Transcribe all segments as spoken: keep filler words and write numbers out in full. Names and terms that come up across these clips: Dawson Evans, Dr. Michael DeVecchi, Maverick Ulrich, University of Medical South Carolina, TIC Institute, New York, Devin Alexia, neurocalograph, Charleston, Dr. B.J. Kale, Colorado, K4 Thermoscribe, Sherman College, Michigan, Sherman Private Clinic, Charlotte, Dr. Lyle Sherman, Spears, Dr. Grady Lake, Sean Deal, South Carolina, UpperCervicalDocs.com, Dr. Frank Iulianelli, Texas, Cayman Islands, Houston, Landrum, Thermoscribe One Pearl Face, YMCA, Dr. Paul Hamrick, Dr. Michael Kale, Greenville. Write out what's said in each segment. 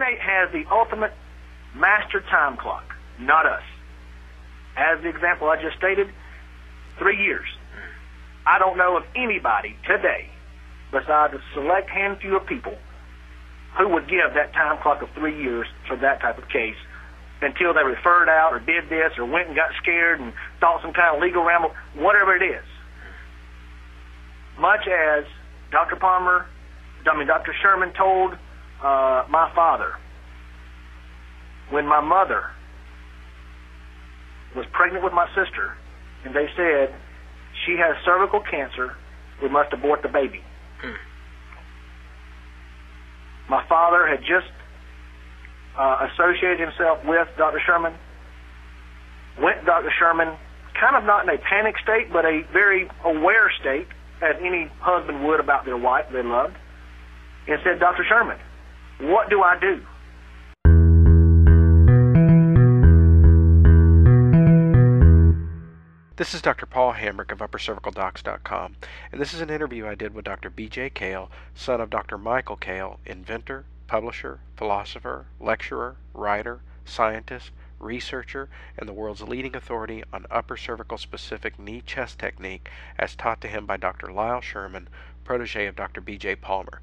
Playmate has the ultimate master time clock, not us. As the example I just stated, three years. I don't know of anybody today, besides a select hand few of people, who would give that time clock of three years for that type of case until they referred out or did this or went and got scared and thought some kind of legal ramble, whatever it is. Much as Doctor Palmer, I mean Doctor Sherman told uh, my father when my mother was pregnant with my sister, and they said, she has cervical cancer, we must abort the baby. Hmm. My father had just uh, associated himself with Doctor Sherman, went to Doctor Sherman, kind of not in a panic state, but a very aware state, as any husband would about their wife they loved, and said, Doctor Sherman, what do I do? This is Doctor Paul Hamrick of Upper Cervical Docs dot com, and this is an interview I did with Doctor B J. Kale, son of Doctor Michael Kale, inventor, publisher, philosopher, lecturer, writer, scientist, researcher, and the world's leading authority on upper cervical-specific knee chest technique as taught to him by Doctor Lyle Sherman, protege of Doctor B J. Palmer.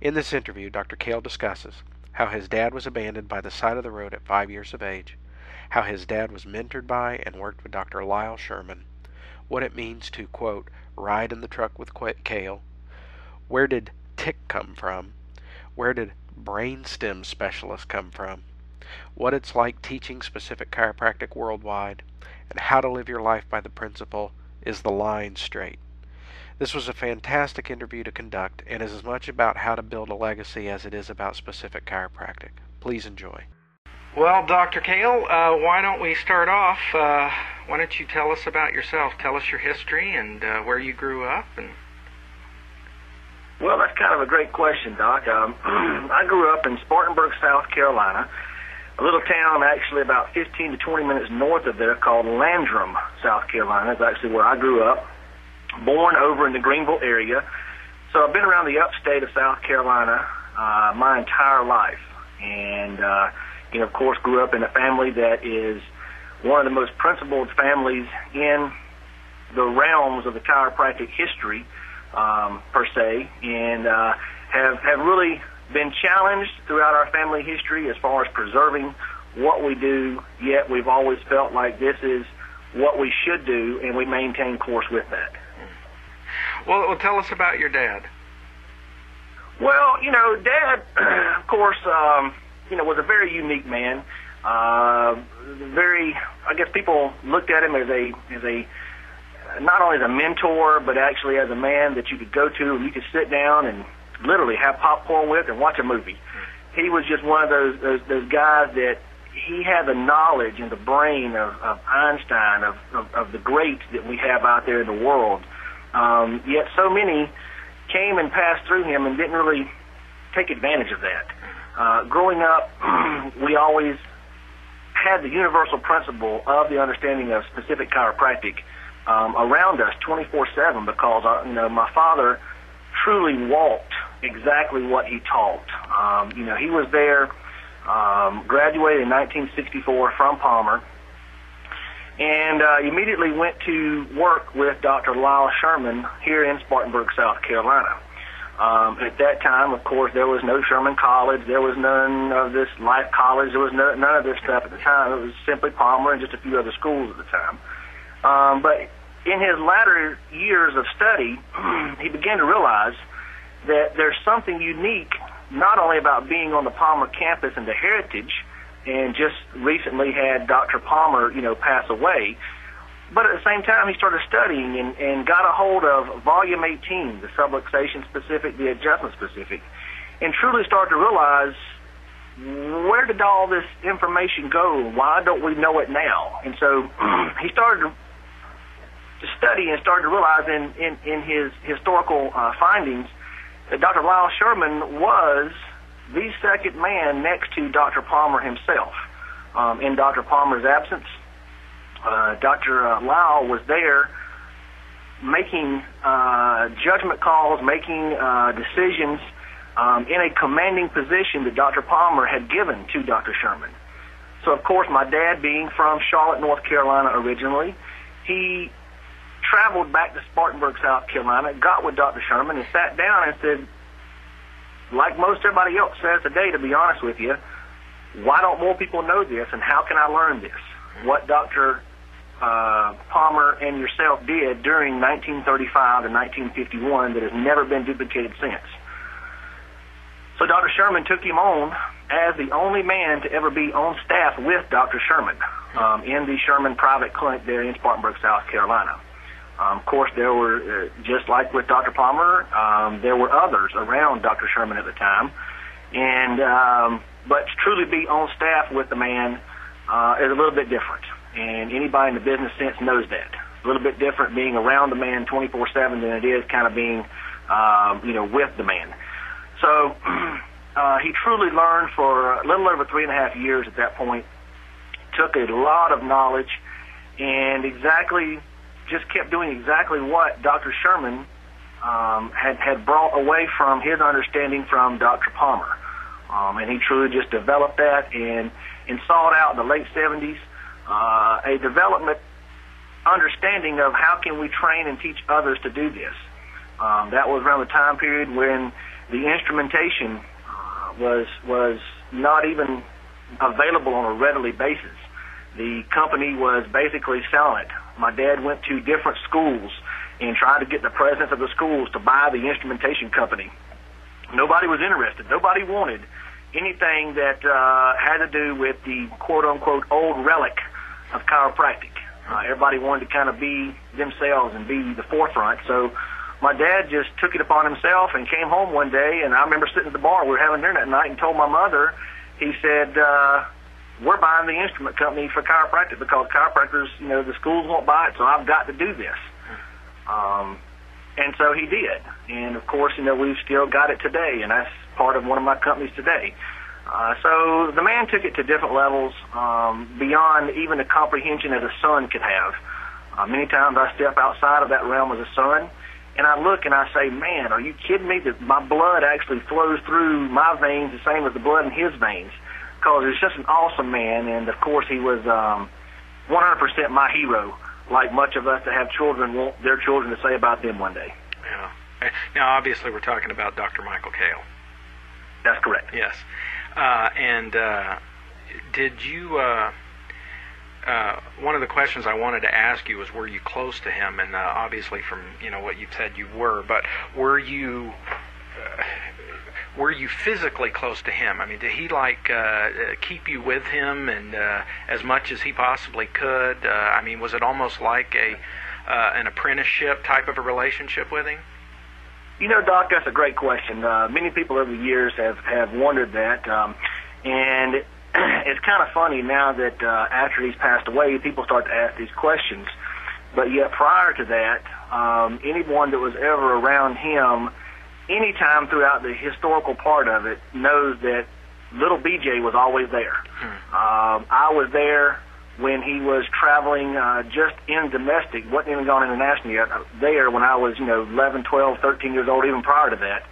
In this interview, Doctor Kale discusses how his dad was abandoned by the side of the road at five years of age, how his dad was mentored by and worked with Doctor Lyle Sherman, what it means to, quote, ride in the truck with Kale, where did T I C come from, where did brainstem specialists come from, what it's like teaching specific chiropractic worldwide, and how to live your life by the principle, is the line straight? This was a fantastic interview to conduct and is as much about how to build a legacy as it is about specific chiropractic. Please enjoy. Well, Doctor Kale, uh, why don't we start off, uh, why don't you tell us about yourself? Tell us your history and uh, where you grew up. And... Well, that's kind of a great question, Doc. Um, I grew up in Spartanburg, South Carolina, a little town actually about fifteen to twenty minutes north of there called Landrum, South Carolina. It's actually where I grew up, born over in the Greenville area. So I've been around the upstate of South Carolina uh, my entire life, and... Uh, You know, of course, grew up in a family that is one of the most principled families in the realms of the chiropractic history, um, per se, and uh, have, have really been challenged throughout our family history as far as preserving what we do, yet we've always felt like this is what we should do, and we maintain course with that. Well, well tell us about your dad. Well, you know, Dad, of course... Um, You know, was a very unique man. Uh, very, I guess people looked at him as a, as a, not only as a mentor, but actually as a man that you could go to and you could sit down and literally have popcorn with and watch a movie. He was just one of those those, those guys that he had the knowledge and the brain of, of Einstein, of, of of the greats that we have out there in the world. Um, yet so many came and passed through him and didn't really take advantage of that. Uh, growing up, we always had the universal principle of the understanding of specific chiropractic um, around us twenty-four seven because, uh, you know, my father truly walked exactly what he taught. Um, you know, he was there, um, graduated in nineteen sixty-four from Palmer, and uh, immediately went to work with Doctor Lyle Sherman here in Spartanburg, South Carolina. Um, at that time, of course, there was no Sherman College. There was none of this Life College. There was no, none of this stuff at the time. It was simply Palmer and just a few other schools at the time. Um, but in his latter years of study, he began to realize that there's something unique not only about being on the Palmer campus and the heritage, and just recently had Doctor Palmer, you know, pass away, but at the same time, he started studying and, and got a hold of Volume eighteen, the subluxation specific, the adjustment specific, and truly started to realize, where did all this information go? Why don't we know it now? And so he started to study and started to realize in, in, in his historical uh, findings that Doctor Lyle Sherman was the second man next to Doctor Palmer himself. Um, in Doctor Palmer's absence, Uh, Doctor Uh, Lyle was there making uh, judgment calls, making uh, decisions um, in a commanding position that Doctor Palmer had given to Doctor Sherman. So, of course, my dad, being from Charlotte, North Carolina originally, he traveled back to Spartanburg, South Carolina, got with Doctor Sherman, and sat down and said, like most everybody else says today, to be honest with you, why don't more people know this, and how can I learn this? What Doctor Uh, Palmer and yourself did during nineteen thirty-five to nineteen fifty-one that has never been duplicated since. So Doctor Sherman took him on as the only man to ever be on staff with Doctor Sherman um, in the Sherman Private Clinic there in Spartanburg, South Carolina. Um, of course, there were, uh, just like with Doctor Palmer, um, there were others around Doctor Sherman at the time, and um, but to truly be on staff with the man uh, is a little bit different. And anybody in the business sense knows that. A little bit different being around the man twenty-four seven than it is kind of being, um, you know, with the man. So uh, he truly learned for a little over three and a half years at that point, took a lot of knowledge, and exactly just kept doing exactly what Doctor Sherman um, had, had brought away from his understanding from Doctor Palmer. Um, and he truly just developed that and, and sought out in the late seventies, Uh, a development understanding of how can we train and teach others to do this. Um, that was around the time period when the instrumentation uh, was was not even available on a readily basis. The company was basically silent. My dad went to different schools and tried to get the presidents of the schools to buy the instrumentation company. Nobody was interested. Nobody wanted anything that uh, had to do with the quote-unquote old relic of chiropractic. Uh, everybody wanted to kind of be themselves and be the forefront. So my dad just took it upon himself and came home one day, and I remember sitting at the bar. We were having dinner that night and told my mother, he said, uh, we're buying the instrument company for chiropractic because chiropractors, you know, the schools won't buy it, so I've got to do this. Um, and so he did. And, of course, you know, we've still got it today, and that's part of one of my companies today. Uh, so the man took it to different levels um, beyond even the comprehension that a son could have. Uh, many times I step outside of that realm as a son, and I look and I say, man, are you kidding me? That my blood actually flows through my veins the same as the blood in his veins, because he's just an awesome man. And, of course, he was um, one hundred percent my hero, like much of us that have children want their children to say about them one day. Yeah. Now, obviously, we're talking about Doctor Michael Kale. That's correct. Yes. Uh, and uh, did you, uh, uh, one of the questions I wanted to ask you was, were you close to him? And uh, obviously from, you know, what you've said you were, but were you, uh, were you physically close to him? I mean, did he, like, uh, keep you with him and uh, as much as he possibly could? Uh, I mean, was it almost like a uh, an apprenticeship type of a relationship with him? You know, Doc, that's a great question. Uh, many people over the years have, have wondered that. Um, and it, it's kind of funny now that uh, after he's passed away, people start to ask these questions. But yet prior to that, um, anyone that was ever around him any time throughout the historical part of it knows that little B J was always there. Hmm. Um, I was there when he was traveling uh, just in domestic, wasn't even gone international yet, there when I was, you know, eleven, twelve, thirteen years old, even prior to that,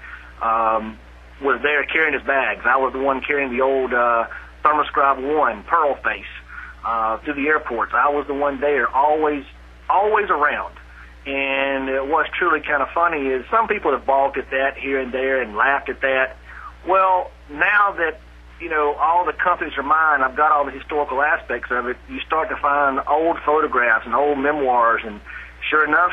um, was there carrying his bags. I was the one carrying the old uh, Thermoscribe One Pearl Face uh, through the airports. I was the one there, always, always around. And what's truly kind of funny is some people have balked at that here and there and laughed at that. Well, now that, you know, all the companies are mine, I've got all the historical aspects of it, you start to find old photographs and old memoirs, and sure enough,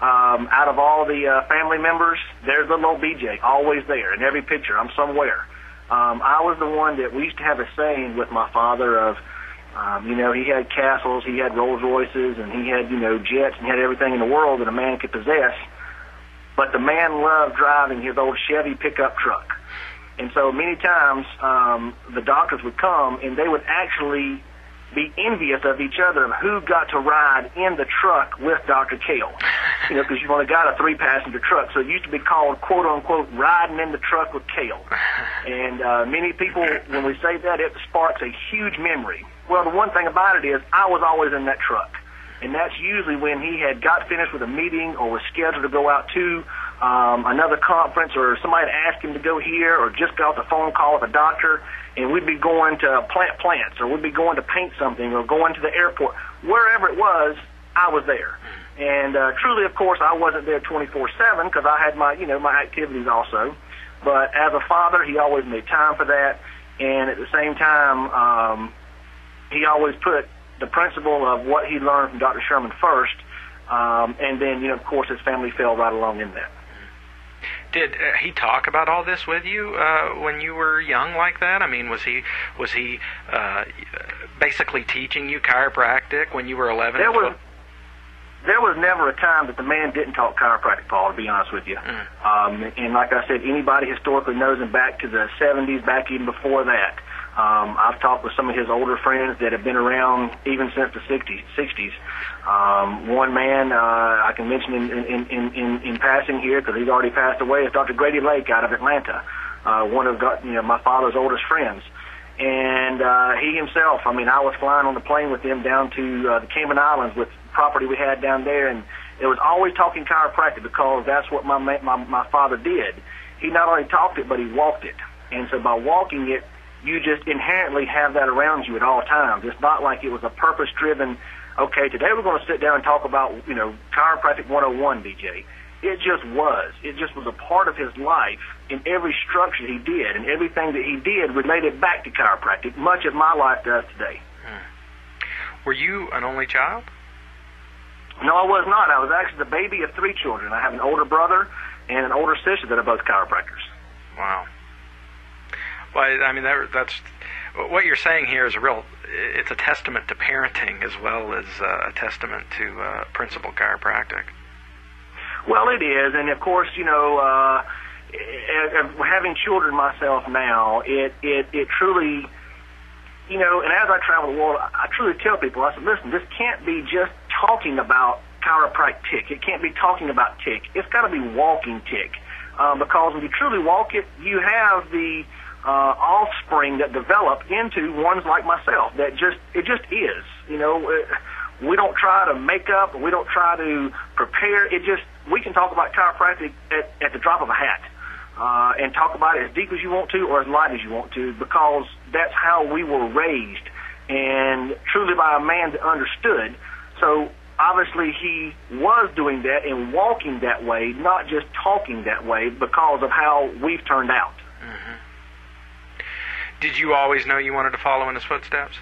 um, out of all the uh, family members, there's little old B J, always there. In every picture, I'm somewhere. Um, I was the one that we used to have a saying with my father of, um, you know, he had castles, he had Rolls Royces, and he had, you know, jets, and he had everything in the world that a man could possess, but the man loved driving his old Chevy pickup truck. And so many times um, the doctors would come, and they would actually be envious of each other of who got to ride in the truck with Doctor Kale, you know, because you've only got a three-passenger truck. So it used to be called, quote-unquote, riding in the truck with Kale. And uh, many people, when we say that, it sparks a huge memory. Well, the one thing about it is I was always in that truck, and that's usually when he had got finished with a meeting or was scheduled to go out to um, another conference, or somebody had asked him to go here, or just got off the phone call with a doctor, and we'd be going to plant plants, or we'd be going to paint something, or going to the airport. Wherever it was, I was there. And uh, truly, of course, I wasn't there twenty-four seven because I had my, you know, my activities also. But as a father, he always made time for that. And at the same time, um, he always put the principle of what he learned from Doctor Sherman first, um, and then, you know, of course, his family fell right along in that. Did uh, he talk about all this with you uh, when you were young like that? I mean, was he was he uh, basically teaching you chiropractic when you were eleven? There was there was never a time that the man didn't talk chiropractic, Paul, to be honest with you. Mm. Um, and like I said, anybody historically knows him back to the seventies, back even before that. Um, I've talked with some of his older friends that have been around even since the sixties. Um, one man uh, I can mention in, in, in, in, in passing here, because he's already passed away, is Doctor Grady Lake out of Atlanta, uh, one of you know, my father's oldest friends. And uh, he himself, I mean, I was flying on the plane with him down to uh, the Cayman Islands with property we had down there, and it was always talking chiropractic because that's what my, my, my father did. He not only talked it, but he walked it. And so by walking it, you just inherently have that around you at all times. It's not like it was a purpose-driven, okay, today we're going to sit down and talk about, you know, chiropractic one oh one, B J. It just was. It just was a part of his life in every structure he did, and everything that he did related back to chiropractic, much of my life does today. Hmm. Were you an only child? No, I was not. I was actually the baby of three children. I have an older brother and an older sister that are both chiropractors. Wow. Well, I mean, that, that's what you're saying here is a real. It's a testament to parenting as well as uh, a testament to uh, principal chiropractic. Well, it is, and of course, you know, uh, having children myself now, it it it truly, you know, and as I travel the world, I truly tell people, I said, listen, this can't be just talking about chiropractic. It can't be talking about tick. It's got to be walking tick, um, because when you truly walk it, you have the Uh, offspring that develop into ones like myself. That just it just is. You know, it, we don't try to make up. We don't try to prepare. It just we can talk about chiropractic at, at the drop of a hat, uh, and talk about it as deep as you want to or as light as you want to, because that's how we were raised, and truly by a man that understood. So obviously he was doing that and walking that way, not just talking that way, because of how we've turned out. Mm-hmm. Did you always know you wanted to follow in his footsteps?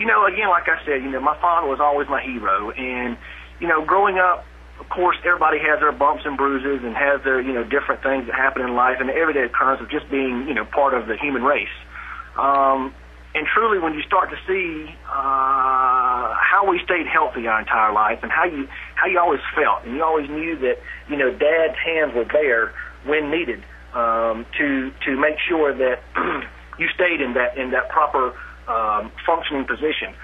You know, again, like I said, you know, my father was always my hero. And, you know, growing up, of course, everybody has their bumps and bruises and has their, you know, different things that happen in life and the everyday occurrence of just being, you know, part of the human race. Um, and truly, when you start to see uh, how we stayed healthy our entire life and how you, how you always felt, and you always knew that, you know, Dad's hands were there when needed. Um, to to make sure that you stayed in that in that proper um, functioning position.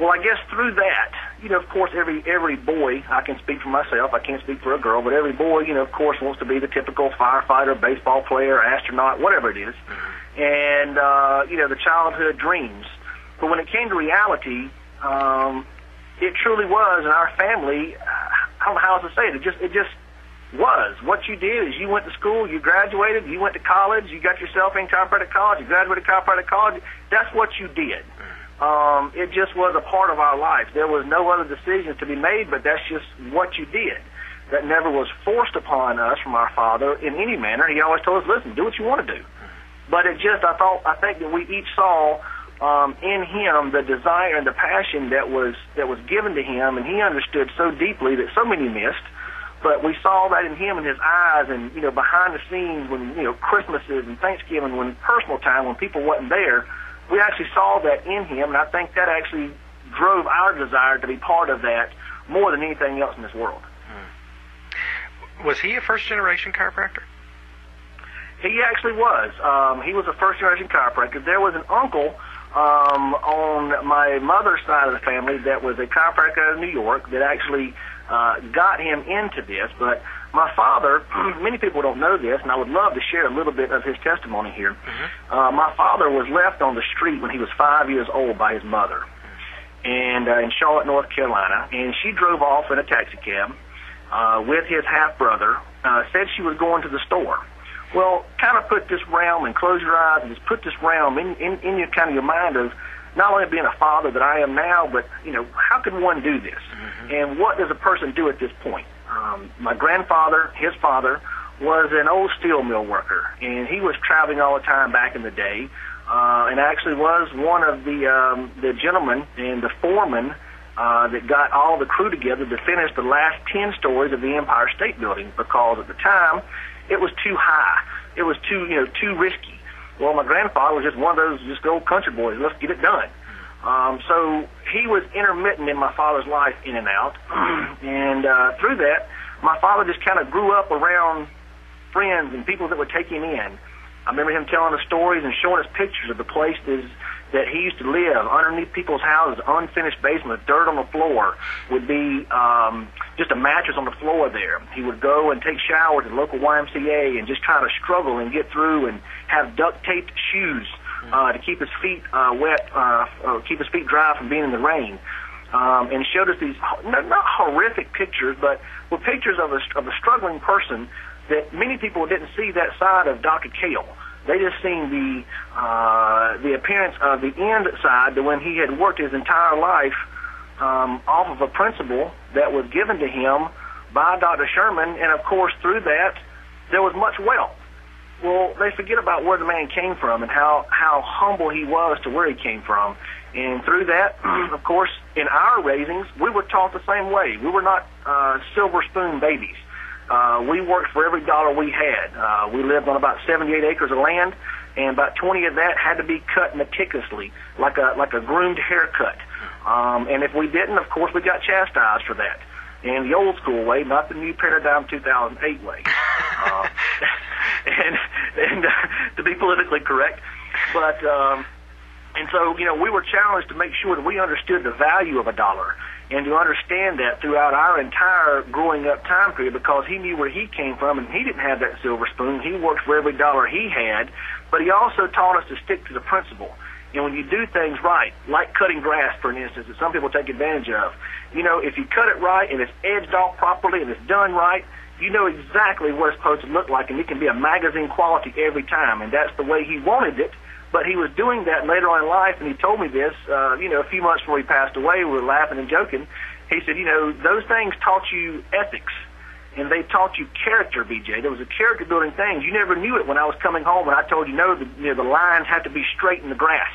Well, I guess through that, you know, of course, every every boy, I can speak for myself, I can't speak for a girl, but every boy, you know, of course, wants to be the typical firefighter, baseball player, astronaut, whatever it is, and uh, you know, the childhood dreams. But when it came to reality, um, it truly was in our family. I don't know how else to say it. It just it just was. What you did is you went to school, you graduated, you went to college, you got yourself in chiropractic college, you graduated chiropractic college. That's what you did. Um, it just was a part of our life. There was no other decisions to be made, but that's just what you did. That never was forced upon us from our father in any manner. He always told us, listen, do what you want to do. But it just, I thought, I think that we each saw um, in him the desire and the passion that was that was given to him, and he understood so deeply that so many missed. But we saw that in him and his eyes, and you know, behind the scenes when you know Christmases and Thanksgiving, when personal time, when people wasn't there, we actually saw that in him, and I think that actually drove our desire to be part of that more than anything else in this world. Hmm. Was he a first-generation chiropractor? He actually was. Um, he was a first-generation chiropractor. There was an uncle um, on my mother's side of the family that was a chiropractor out of New York that actually. Uh, got him into this, but my father, many people don't know this, and I would love to share a little bit of his testimony here. Mm-hmm. Uh, my father was left on the street when he was five years old by his mother, and uh, in Charlotte, North Carolina, and she drove off in a taxi cab, uh, with his half-brother, uh, said she was going to the store. Well, kind of put this realm, and close your eyes and just put this realm in, in, in your kind of your mind of not only being a father that I am now, but, you know, how could one do this? Mm-hmm. And what does a person do at this point? Um, my grandfather, his father, was an old steel mill worker, and he was traveling all the time back in the day, uh, and actually was one of the, um, the gentlemen and the foreman uh, that got all the crew together to finish the last ten stories of the Empire State Building, because at the time it was too high. It was too, you know, too risky. Well, my grandfather was just one of those just old country boys. Let's get it done. Um, so he was intermittent in my father's life, in and out. And uh, through that, my father just kind of grew up around friends and people that would take him in. I remember him telling us stories and showing us pictures of the places that he used to live, underneath people's houses, unfinished basement, dirt on the floor, would be um, just a mattress on the floor there. He would go and take showers at the local Y M C A and just try to struggle and get through, and have duct-taped shoes uh, to keep his feet uh, wet, uh, or keep his feet dry from being in the rain. Um, and showed us these, not horrific pictures, but were pictures of a, of a struggling person that many people didn't see that side of Doctor Kale. They just seen the uh, the appearance of the end side, to when he had worked his entire life um, off of a principle that was given to him by Doctor Sherman, and of course through that there was much wealth. Well, they forget about where the man came from and how, how humble he was to where he came from. And through that, of course, in our raisings, we were taught the same way. We were not uh, silver spoon babies. Uh, we worked for every dollar we had. Uh, we lived on about seventy-eight acres of land, and about twenty of that had to be cut meticulously, like a like a groomed haircut. Um, and if we didn't, of course, we got chastised for that, in the old school way, not the new paradigm two thousand eight way. Uh, and and uh, to be politically correct, but um, and so you know we were challenged to make sure that we understood the value of a dollar, and to understand that throughout our entire growing up time period, because he knew where he came from, and he didn't have that silver spoon. He worked for every dollar he had, but he also taught us to stick to the principle. And when you do things right, like cutting grass, for an instance, that some people take advantage of, you know, if you cut it right and it's edged off properly and it's done right, you know exactly what it's supposed to look like, and it can be a magazine quality every time. And that's the way he wanted it. But he was doing that later on in life, and he told me this, uh, you know, a few months before he passed away. We were laughing and joking. He said, you know, those things taught you ethics, and they taught you character, B J. There was a character-building thing. You never knew it when I was coming home, and I told you, no, the, you know, the lines have to be straight in the grass.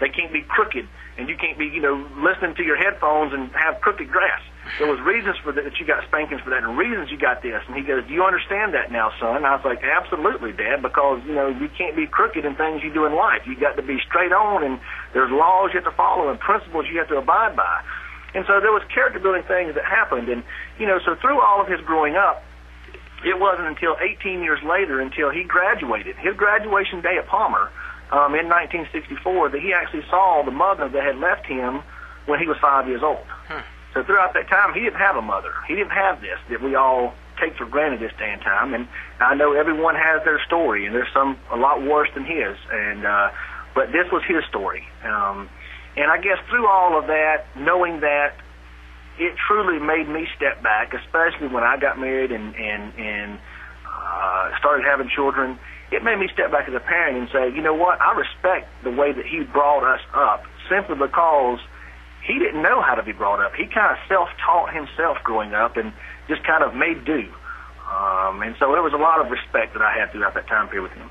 They can't be crooked, and you can't be, you know, listening to your headphones and have crooked grass. There was reasons for that, that you got spankings for that, and reasons you got this. And he goes, do you understand that now, son? And I was like, absolutely, Dad, because, you know, you can't be crooked in things you do in life. You got to be straight on, and there's laws you have to follow and principles you have to abide by. And so there was character-building things that happened. And, you know, so through all of his growing up, it wasn't until eighteen years later until he graduated. His graduation day at Palmer um, in nineteen sixty-four, that he actually saw the mother that had left him when he was five years old. Hmm. So throughout that time, he didn't have a mother. He didn't have this that we all take for granted this day and time. And I know everyone has their story, and there's some a lot worse than his. And uh, but this was his story. Um, and I guess through all of that, knowing that, it truly made me step back, especially when I got married and and and uh, started having children. It made me step back as a parent and say, you know what? I respect the way that he brought us up, simply because he didn't know how to be brought up. He kind of self-taught himself growing up and just kind of made do. Um, and so there was a lot of respect that I had throughout that time period with him.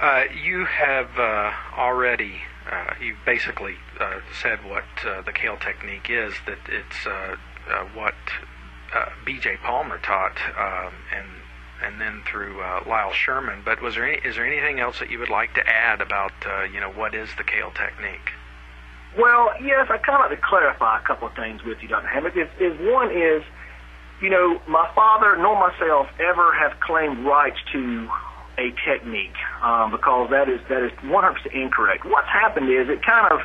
Uh, you have uh, already, uh, you've basically uh, said what uh, the Kale technique is, that it's uh, uh, what uh, B J. Palmer taught um, and and then through uh, Lyle Sherman. But was there any, is there anything else that you would like to add about, uh, you know, what is the Kale technique? Well, yes, I kind of like to clarify a couple of things with you, Doctor Hamrick. Is, is one is, you know, my father nor myself ever have claimed rights to a technique um, because that is that is one hundred percent incorrect. What's happened is it kind of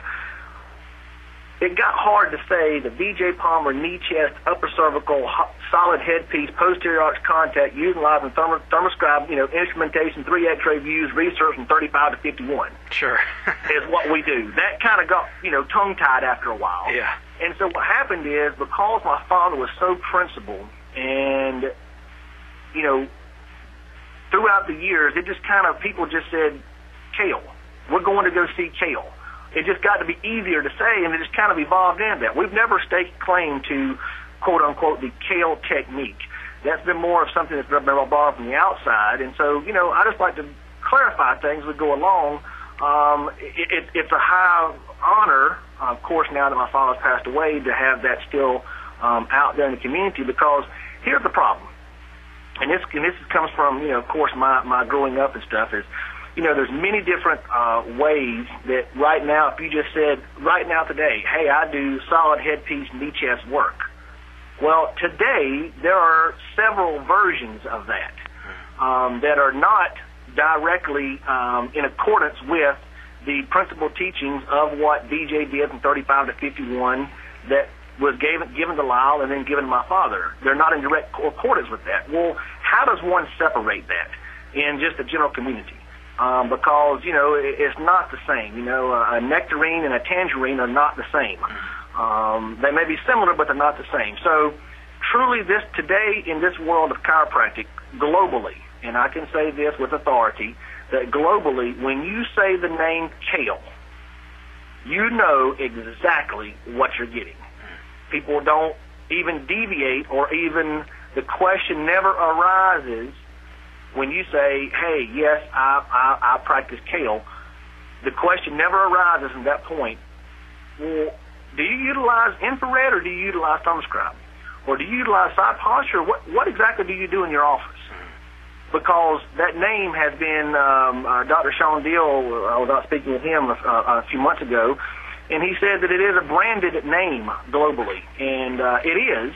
it got hard to say the B J. Palmer knee, chest, upper cervical, solid headpiece, posterior arch contact, utilizing thermo- thermoscribe, you know, instrumentation, three X-ray views, research from thirty-five to fifty-one. Sure, is what we do. That kind of got, you know, tongue-tied after a while. Yeah. And so what happened is, because my father was so principled, and, you know, throughout the years, it just kind of, people just said, Kale, we're going to go see Kale. It just got to be easier to say, and it just kind of evolved into that. We've never staked claim to, quote-unquote, the Kale technique. That's been more of something that's been evolved from the outside. And so, you know, I just like to clarify things as we go along. Um, it, it, it's a high honor, of course, now that my father's passed away, to have that still um, out there in the community, because here's the problem. And this, and this comes from, you know, of course, my, my growing up and stuff is, you know, there's many different uh, ways that right now, if you just said right now today, hey, I do solid headpiece knee chest work. Well, today there are several versions of that um, that are not directly um, in accordance with the principal teachings of what B J did from thirty-five to fifty-one that was gave, given to Lyle and then given to my father. They're not in direct accordance with that. Well, how does one separate that in just the general community? Um, because, you know, it, it's not the same. You know, a nectarine and a tangerine are not the same. Um, they may be similar, but they're not the same. So truly this today in this world of chiropractic globally, and I can say this with authority, that globally, when you say the name Kale, you know exactly what you're getting. People don't even deviate, or even the question never arises when you say, hey, yes, I, I, I practice Kale. The question never arises from that point, well, do you utilize infrared, or do you utilize Thermoscribe? Or do you utilize side posture? What, what exactly do you do in your office? Because that name has been, um, uh, Doctor Sean Deal, I was out speaking with him a, a few months ago, and he said that it is a branded name globally. And uh, it is,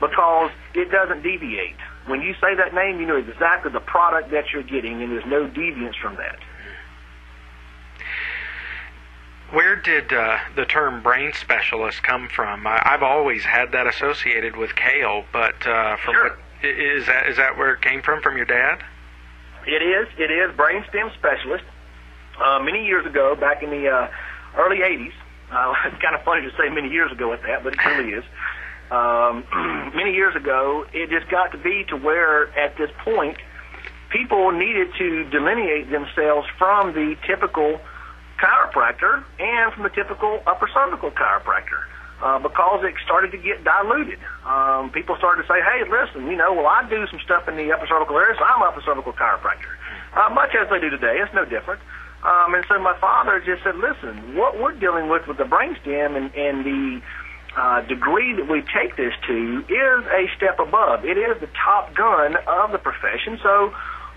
because it doesn't deviate. When you say that name, you know exactly the product that you're getting, and there's no deviance from that. Where did uh, the term brain specialist come from? I, I've always had that associated with Kale, but uh, from sure. what... Is that is that where it came from, from your dad? It is. It is brainstem specialist. Uh, many years ago, back in the uh, early eighties, uh, it's kind of funny to say many years ago with that, but it really is. Um, many years ago, it just got to be to where at this point, people needed to delineate themselves from the typical chiropractor and from the typical upper cervical chiropractor. Uh, because it started to get diluted. Um, people started to say, hey, listen, you know, well, I do some stuff in the upper cervical area, so I'm an upper cervical chiropractor. Uh, much as they do today, it's no different. Um, and so my father just said, listen, what we're dealing with with the brainstem and, and the uh, degree that we take this to is a step above. It is the top gun of the profession, so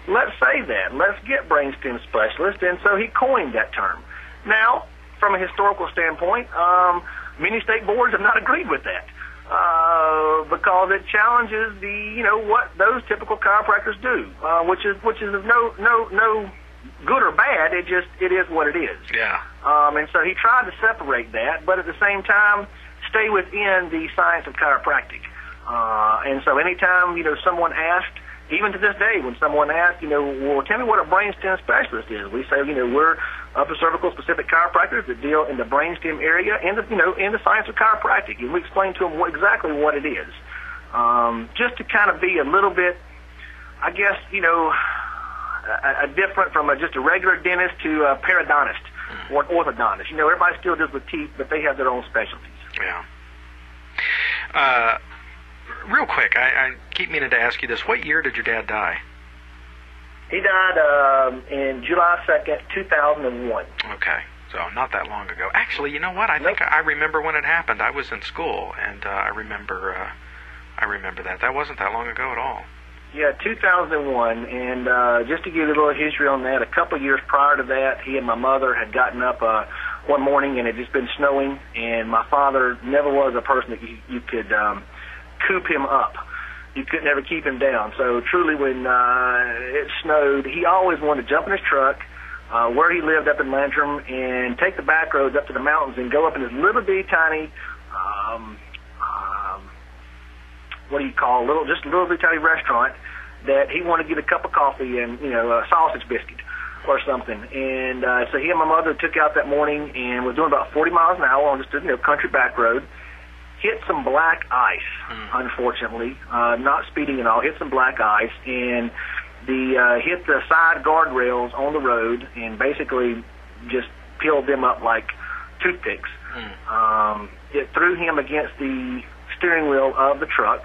let's say that. Let's get brainstem specialist, and so he coined that term. Now, from a historical standpoint, um, many state boards have not agreed with that uh, because it challenges the, you know, what those typical chiropractors do, uh, which is which is no no no good or bad. It just it is what it is. Yeah. Um, and so he tried to separate that, but at the same time, stay within the science of chiropractic. Uh, and so anytime, you know, someone asked, even to this day, when someone asks, you know, well, tell me what a brainstem specialist is, we say, you know, we're upper cervical specific chiropractors that deal in the brainstem area and the, you know, in the science of chiropractic, and we explain to them what, exactly what it is, um, just to kind of be a little bit, I guess, you know, a, a different from a, just a regular dentist to a periodontist or an orthodontist. You know, everybody still deals with teeth, but they have their own specialties. Yeah. Uh. Real quick, I, I keep meaning to ask you this. What year did your dad die? He died um, in July second, two thousand one. Okay, so not that long ago. Actually, you know what? I nope. think I remember when it happened. I was in school, and uh, I remember uh, I remember that. That wasn't that long ago at all. Yeah, two thousand one, and uh, just to give you a little history on that, a couple years prior to that, he and my mother had gotten up uh, one morning, and it had just been snowing, and my father never was a person that you, you could... Um, coop him up. You could never keep him down. So truly, when uh, it snowed, he always wanted to jump in his truck, uh, where he lived up in Landrum, and take the back roads up to the mountains and go up in his little bitty tiny, um, um, what do you call, little, just a little bitty tiny restaurant that he wanted to get a cup of coffee and, you know, a sausage biscuit or something. And uh, so he and my mother took out that morning and was doing about forty miles an hour on just a, you know, country back road. hit some black ice, mm. unfortunately, uh, not speeding at all, hit some black ice, and the uh, hit the side guardrails on the road and basically just peeled them up like toothpicks. Mm. Um, it threw him against the steering wheel of the truck,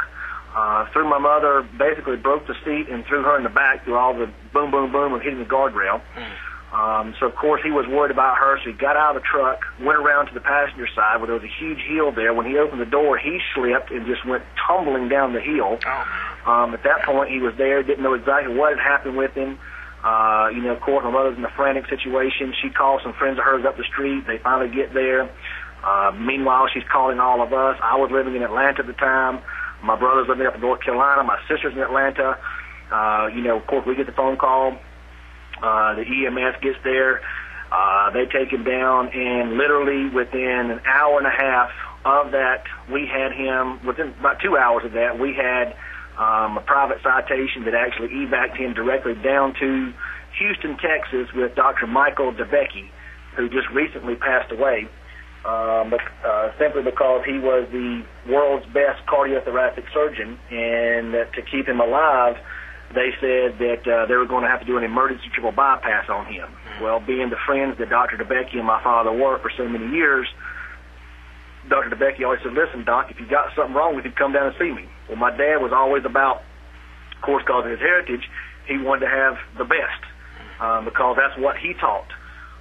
uh, threw my mother, basically broke the seat and threw her in the back through all the boom, boom, boom of hitting the guardrail. Mm. Um, so, of course, he was worried about her, so he got out of the truck, went around to the passenger side where there was a huge hill there. When he opened the door, he slipped and just went tumbling down the hill. Oh. Um, at that point, he was there, didn't know exactly what had happened with him. Uh, you know, of course, my mother's in a frantic situation. She calls some friends of hers up the street. They finally get there. Uh, meanwhile, she's calling all of us. I was living in Atlanta at the time. My brother's living up in North Carolina. My sister's in Atlanta. Uh, you know, of course, we get the phone call. Uh, the E M S gets there, uh, they take him down, and literally within an hour and a half of that, we had him, within about two hours of that, we had um, a private citation that actually evac'd him directly down to Houston, Texas, with Doctor Michael DeVecchi, who just recently passed away, um, but, uh, simply because he was the world's best cardiothoracic surgeon, and uh, to keep him alive, they said that uh, they were going to have to do an emergency triple bypass on him. Mm-hmm. Well, being the friends that Doctor DeVecchi and my father were for so many years, Doctor DeVecchi always said, listen, Doc, if you got something wrong with you, come down and see me. Well, my dad was always about, of course, because of his heritage, he wanted to have the best um, because that's what he taught.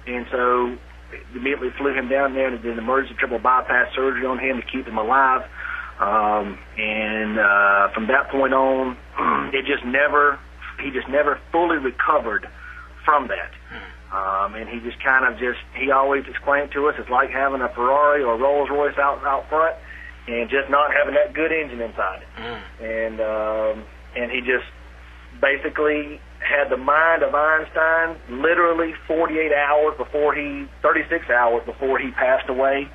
And so immediately flew him down there and did an emergency triple bypass surgery on him to keep him alive. Um, and uh, from that point on, it just never, he just never fully recovered from that. Um, and he just kind of just, he always explained to us, it's like having a Ferrari or a Rolls Royce out, out front and just not having that good engine inside it. Mm. And, um, and he just basically had the mind of Einstein literally forty-eight hours before he, thirty-six hours before he passed away.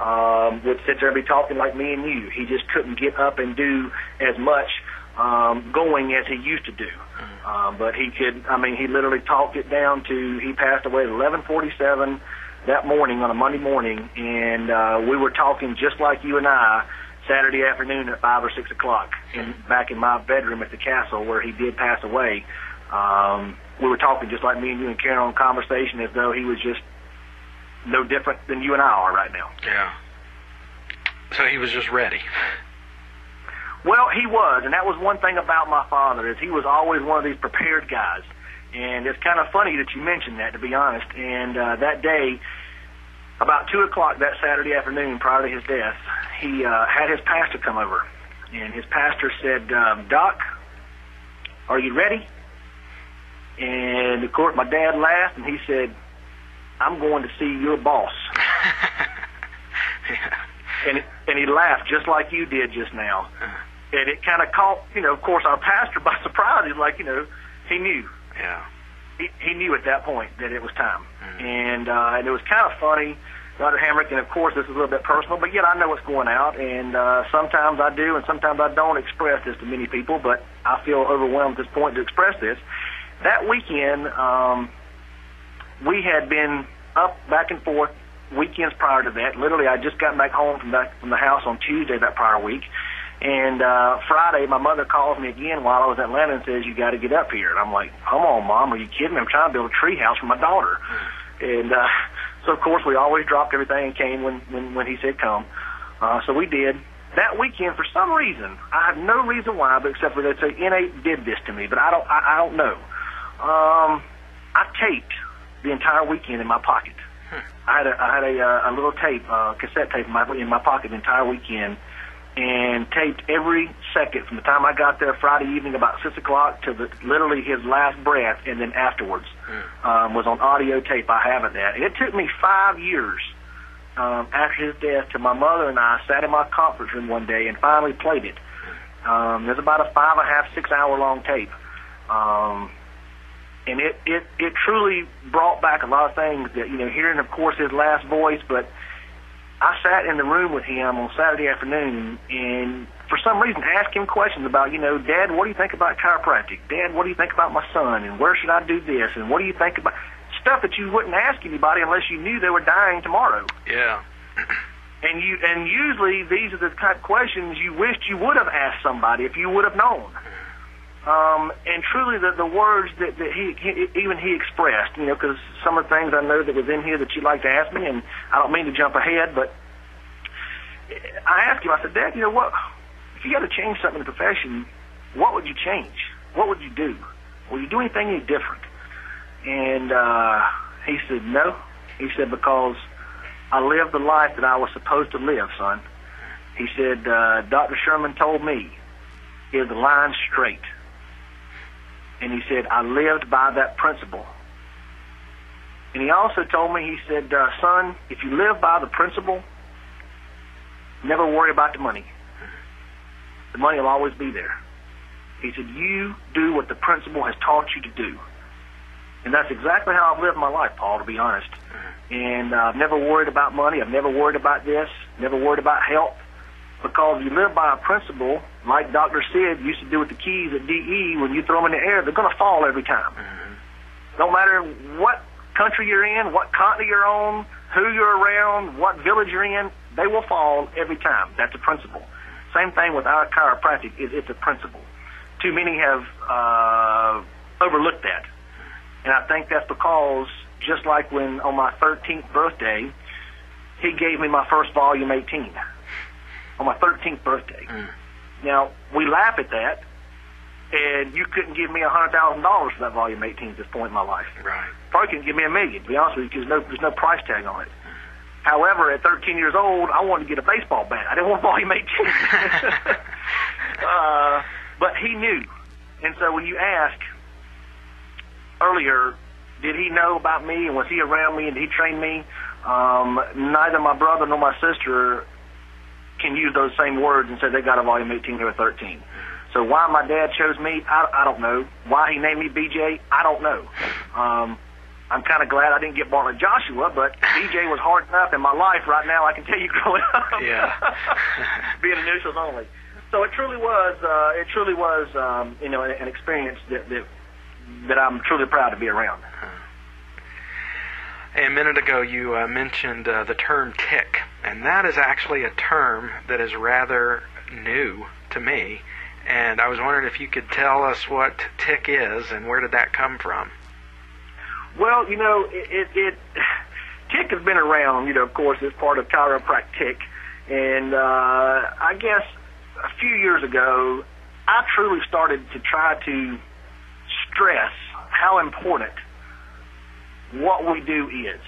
Um, would sit there and be talking like me and you. He just couldn't get up and do as much um, going as he used to do. Mm. Um, but he could, I mean, he literally talked it down to, he passed away at eleven forty-seven that morning on a Monday morning, and uh, we were talking just like you and I Saturday afternoon at five or six o'clock in, back in my bedroom at the castle where he did pass away. Um, we were talking just like me and you and carrying on conversation as though he was just no different than you and I are right now. Yeah. So he was just ready. Well, he was, and that was one thing about my father, is he was always one of these prepared guys. And it's kind of funny that you mentioned that, to be honest. And uh, that day, about two o'clock that Saturday afternoon prior to his death, he uh, had his pastor come over. And his pastor said, um, Doc, are you ready? And, of course, my dad laughed, and he said, I'm going to see your boss. yeah. And and he laughed just like you did just now. Yeah. And it kind of caught, you know, of course, our pastor by surprise. He's like, you know, he knew. Yeah. He, he knew at that point that it was time. Mm-hmm. And uh, and it was kind of funny, Doctor Hamrick, and of course, this is a little bit personal, but yet I know what's going out. And uh, sometimes I do, and sometimes I don't express this to many people, but I feel overwhelmed at this point to express this. That weekend, um, we had been up back and forth weekends prior to that. Literally, I just got back home from the, from the house on Tuesday that prior week. And uh, Friday, my mother calls me again while I was in Atlanta and says, you got to get up here. And I'm like, come on, Mom, are you kidding me? I'm trying to build a tree house for my daughter. Mm. And uh, so, of course, we always dropped everything and came when, when, when he said come. Uh, so we did. That weekend, for some reason, I have no reason why, but except for they say N eight did this to me, but I don't, I, I don't know. Um, I taped the entire weekend in my pocket. Hmm. I had a, I had a, uh, a little tape, uh, cassette tape in my, in my pocket the entire weekend, and taped every second from the time I got there Friday evening about six o'clock to the, literally his last breath, and then afterwards hmm. um, was on audio tape. I have of that. And it took me five years um, after his death to my mother and I sat in my conference room one day and finally played it. Hmm. Um, there's about a five and a half, six hour long tape. Um, And it, it, it truly brought back a lot of things that, you know, hearing, of course, his last voice. But I sat in the room with him on Saturday afternoon and for some reason asked him questions about, you know, Dad, what do you think about chiropractic? Dad, what do you think about my son? And where should I do this? And what do you think about stuff that you wouldn't ask anybody unless you knew they were dying tomorrow? Yeah. And you and usually these are the type of questions you wished you would have asked somebody if you would have known. Um, and truly, the, the words that, that he, he even he expressed, you know, because some of the things I know that was in here that you'd like to ask me, and I don't mean to jump ahead, but I asked him. I said, Dad, you know what? If you got to change something in the profession, what would you change? What would you do? Will you do anything any different? And uh, he said, no. He said, because I lived the life that I was supposed to live, son. He said, uh, Doctor Sherman told me, is the line straight. And he said, I lived by that principle. And he also told me, he said, uh, son, if you live by the principle, never worry about the money. The money will always be there. He said, you do what the principle has taught you to do. And that's exactly how I've lived my life, Paul, to be honest. And uh, I've never worried about money. I've never worried about this, never worried about health. Because you live by a principle, like Doctor Sid used to do with the keys at D E, when you throw them in the air, they're going to fall every time. Mm-hmm. No matter what country you're in, what continent you're on, who you're around, what village you're in, they will fall every time. That's a principle. Same thing with our chiropractic. Is it's a principle. Too many have uh, overlooked that. And I think that's because, just like when on my thirteenth birthday, he gave me my first volume eighteen. On my thirteenth birthday. Mm. Now, we laugh at that, and you couldn't give me one hundred thousand dollars for that volume eighteen at this point in my life. Right. Probably couldn't give me a million, to be honest with you, because there's no, there's no price tag on it. Mm. However, at thirteen years old, I wanted to get a baseball bat. I didn't want volume eighteen. uh, but he knew. And so when you ask earlier, did he know about me, and was he around me, and did he train me? Um, neither my brother nor my sister can use those same words and say they got a volume eighteen or a thirteen. So why my dad chose me, I, I don't know. Why he named me B J, I don't know. Um, I'm kind of glad I didn't get born with Joshua, but B J was hard enough in my life right now, I can tell you, growing up. Yeah. Being initials only. So it truly was, uh, it truly was, um, you know, an, an experience that, that that I'm truly proud to be around. A minute ago, you uh, mentioned uh, the term tick, and that is actually a term that is rather new to me, and I was wondering if you could tell us what tick is and where did that come from? Well, you know, it, it, it tick has been around, you know, of course, as part of chiropractic, and uh, I guess a few years ago, I truly started to try to stress how important what we do is.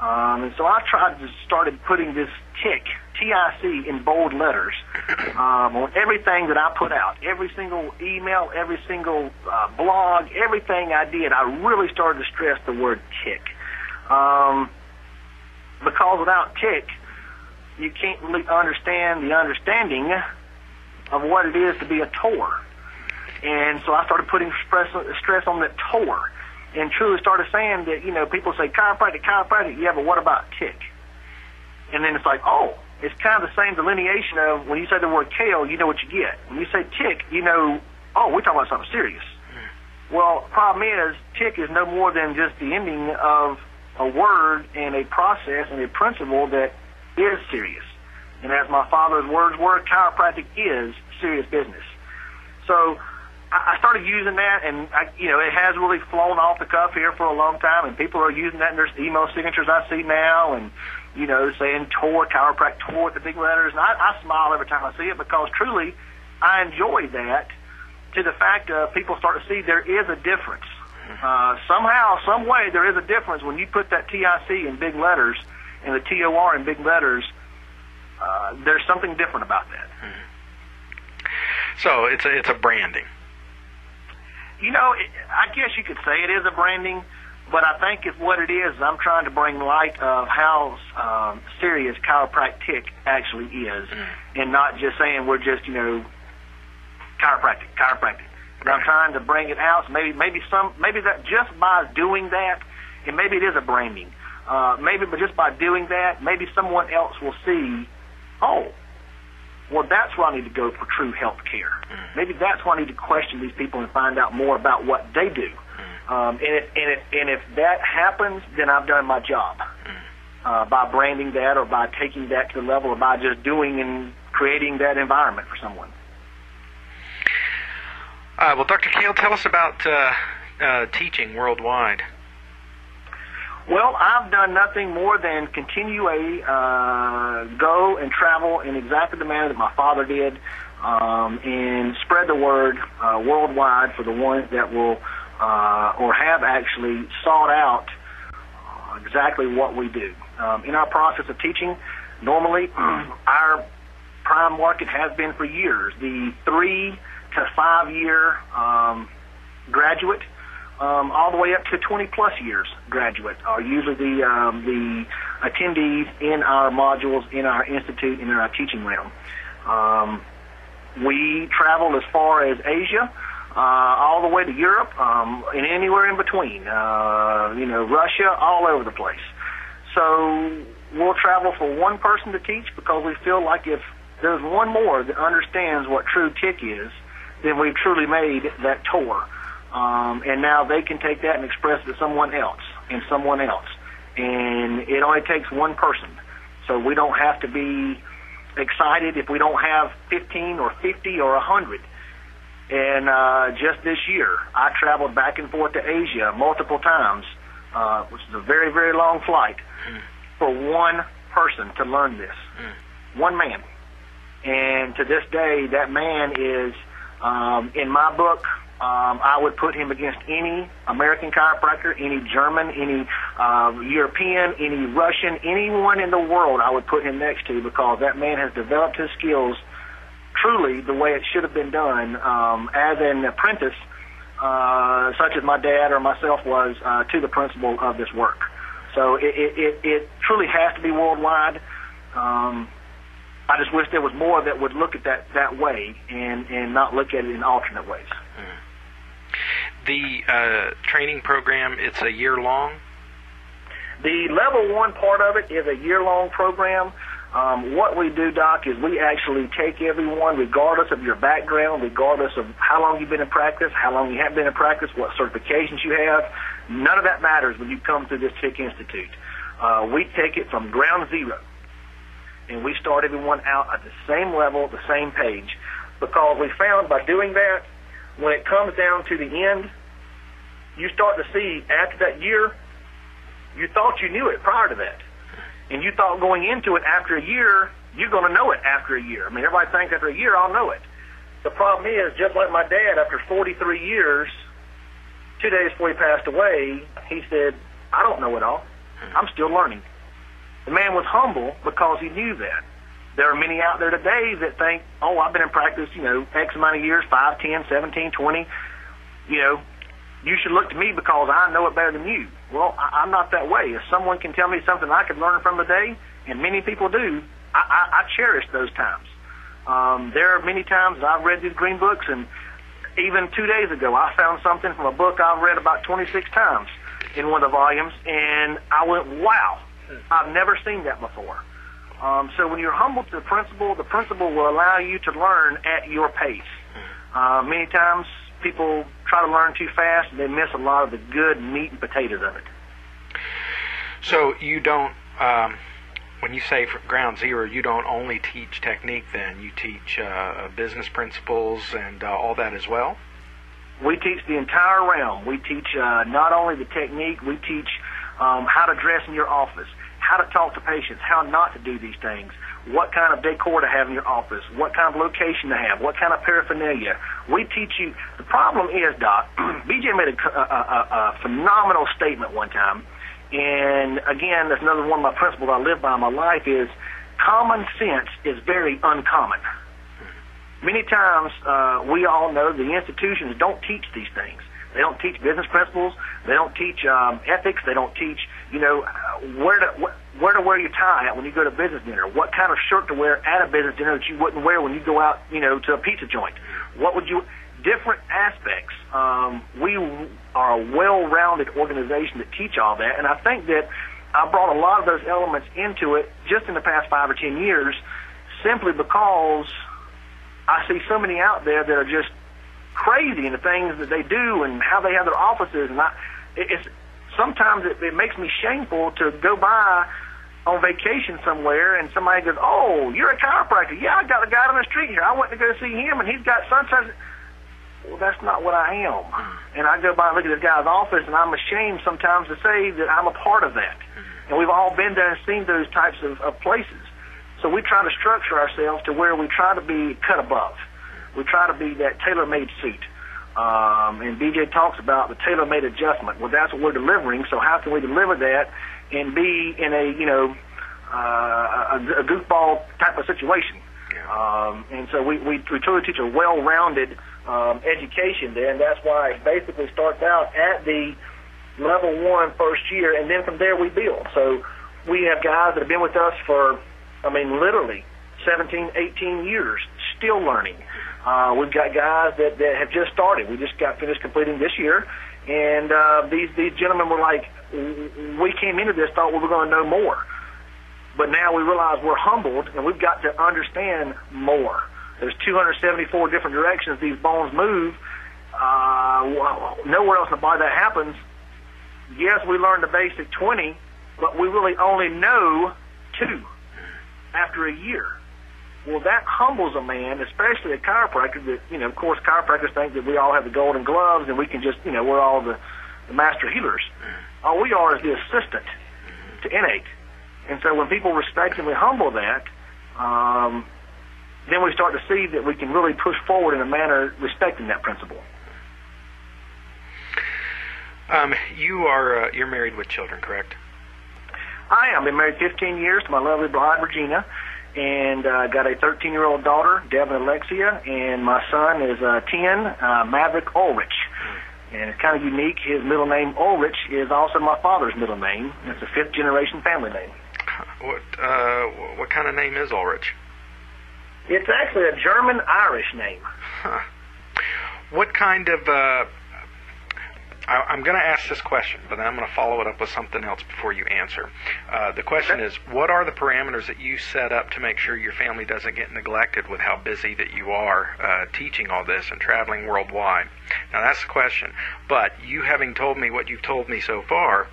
Um, and so I tried to started putting this tick, T I C, in bold letters um, on everything that I put out. Every single email, every single uh, blog, everything I did, I really started to stress the word tick. Um, because without tick, you can't really understand the understanding of what it is to be a T O R. And so I started putting stress, stress on the T O R. And truly started saying that, you know, people say chiropractic, chiropractic, yeah, but what about tick? And then it's like, oh, it's kind of the same delineation of when you say the word kale, you know what you get. When you say tick, you know, oh, we're talking about something serious. Mm. Well, problem is, tick is no more than just the ending of a word and a process and a principle that is serious. And as my father's words were, chiropractic is serious business. So I started using that, and, I, you know, it has really flown off the cuff here for a long time, and people are using that, and there's email signatures I see now, and, you know, saying T O R, chiropractic T O R, the big letters, and I, I smile every time I see it because, truly, I enjoy that to the fact of people start to see there is a difference. Uh, somehow, some way, there is a difference when you put that T I C in big letters and the T O R in big letters. Uh, there's something different about that. So it's a, it's a branding. You know, it, I guess you could say it is a branding, but I think it's what it is. I'm trying to bring light of how um, serious chiropractic actually is, mm. and not just saying we're just, you know, chiropractic, chiropractic. But right. I'm trying to bring it out. So maybe, maybe some, maybe that just by doing that, and maybe it is a branding. Uh, maybe, but just by doing that, maybe someone else will see, oh, well, that's where I need to go for true health care. Mm. Maybe that's where I need to question these people and find out more about what they do. Mm. Um, and, if, and, if, and if that happens, then I've done my job. Mm. uh, by branding that or by taking that to the level or by just doing and creating that environment for someone. Uh, well, Doctor Kale, tell us about uh, uh, teaching worldwide. Well, I've done nothing more than continue a uh, go and travel in exactly the manner that my father did, um, and spread the word uh, worldwide for the ones that will uh, or have actually sought out uh, exactly what we do. Um, in our process of teaching, normally our prime market has been for years the three to five-year um, graduate. Um, all the way up to twenty plus years graduate are usually the um, the attendees in our modules, in our institute, and in our teaching realm. Um, we travel as far as Asia, uh, all the way to Europe, um, and anywhere in between. Uh, you know, Russia, all over the place. So we'll travel for one person to teach because we feel like if there's one more that understands what true T I C is, then we've truly made that tour. Um, and now they can take that and express it to someone else and someone else. And it only takes one person. So we don't have to be excited if we don't have fifteen or fifty or a hundred. And uh, just this year, I traveled back and forth to Asia multiple times, uh, which is a very, very long flight, mm. for one person to learn this. Mm. One man. And to this day, that man is, um, in my book, Um, I would put him against any American chiropractor, any German, any uh, European, any Russian, anyone in the world I would put him next to, because that man has developed his skills truly the way it should have been done um, as an apprentice, uh, such as my dad or myself was, uh, to the principle of this work. So it, it, it truly has to be worldwide. Um, I just wish there was more that would look at that that way and, and not look at it in alternate ways. Mm. The uh, training program, it's a year long? The level one part of it is a year-long program. Um, what we do, Doc, is we actually take everyone, regardless of your background, regardless of how long you've been in practice, how long you haven't been in practice, what certifications you have. None of that matters when you come to this T I C Institute. Uh, we take it from ground zero, and we start everyone out at the same level, the same page, because we found by doing that, when it comes down to the end, you start to see after that year, you thought you knew it prior to that. And you thought going into it after a year, you're going to know it after a year. I mean, everybody thinks after a year, I'll know it. The problem is, just like my dad, after forty-three years, two days before he passed away, he said, I don't know it all. I'm still learning. The man was humble because he knew that. There are many out there today that think, oh, I've been in practice, you know, X amount of years, five, ten, seventeen, twenty. You know, you should look to me because I know it better than you. Well, I I'm not that way. If someone can tell me something I could learn from today, and many people do, I, I, I cherish those times. Um, there are many times I've read these green books, and even two days ago I found something from a book I've read about twenty-six times in one of the volumes, and I went, wow, I've never seen that before. Um, so when you're humble to the principal, the principal will allow you to learn at your pace. Uh, many times people try to learn too fast and they miss a lot of the good meat and potatoes of it. So you don't, um, when you say from ground zero, you don't only teach technique then. You teach uh, business principles and uh, all that as well? We teach the entire realm. We teach uh, not only the technique, we teach um, how to dress in your office, how to talk to patients, how not to do these things, what kind of decor to have in your office, what kind of location to have, what kind of paraphernalia. We teach you. The problem is, Doc, B J made a, a, a, a phenomenal statement one time, and again, that's another one of my principles I live by in my life is common sense is very uncommon. Many times uh, we all know the institutions don't teach these things. They don't teach business principles. They don't teach um, ethics. They don't teach, you know, where to wh where to wear your tie at when you go to business dinner. What kind of shirt to wear at a business dinner that you wouldn't wear when you go out, you know, to a pizza joint. What would you? Different aspects. Um, we are a well-rounded organization that teach all that, and I think that I brought a lot of those elements into it just in the past five or ten years, simply because I see so many out there that are just crazy in the things that they do and how they have their offices, and I, it's sometimes it, it makes me shameful to go by on vacation somewhere, and somebody goes, "Oh, you're a chiropractor. Yeah, I got a guy on the street here. I went to go see him, and he's got sunsets." Well, that's not what I am. And I go by and look at this guy's office, and I'm ashamed sometimes to say that I'm a part of that. And we've all been there and seen those types of, of places. So we try to structure ourselves to where we try to be cut above. We try to be that tailor-made suit. Um, and B J talks about the tailor-made adjustment. Well, that's what we're delivering, so how can we deliver that and be in a, you know, uh, a, a goofball type of situation? Um, and so we, we, we truly teach a well-rounded um, education there, and that's why it basically starts out at the level one first year, and then from there we build. So we have guys that have been with us for, I mean, literally seventeen, eighteen years, still learning. Uh, we've got guys that, that have just started. We just got finished completing this year, and uh, these, these gentlemen were like, we came into this, thought we were going to know more. But now we realize we're humbled, and we've got to understand more. There's two hundred seventy-four different directions these bones move. Uh, nowhere else in the body that happens. Yes, we learned the basic twenty, but we really only know two after a year. Well, that humbles a man, especially a chiropractor. That, you know, of course, chiropractors think that we all have the golden gloves, and we can just, you know, we're all the, the master healers. All we are is the assistant to innate. And so when people respect and we humble that, um, then we start to see that we can really push forward in a manner respecting that principle. Um, you are uh, you're married with children, correct? I am. I've been married fifteen years to my lovely bride, Regina, and uh, got a thirteen-year-old daughter, Devin Alexia, and my son is uh, ten, uh, Maverick Ulrich. And it's kind of unique. His middle name, Ulrich, is also my father's middle name. It's a fifth-generation family name. What uh, what kind of name is Ulrich? It's actually a German-Irish name. Huh. What kind of... Uh, I, I'm going to ask this question, but then I'm going to follow it up with something else before you answer. Uh, the question is, what are the parameters that you set up to make sure your family doesn't get neglected with how busy that you are uh, teaching all this and traveling worldwide? Now, that's the question. But you having told me what you've told me so far,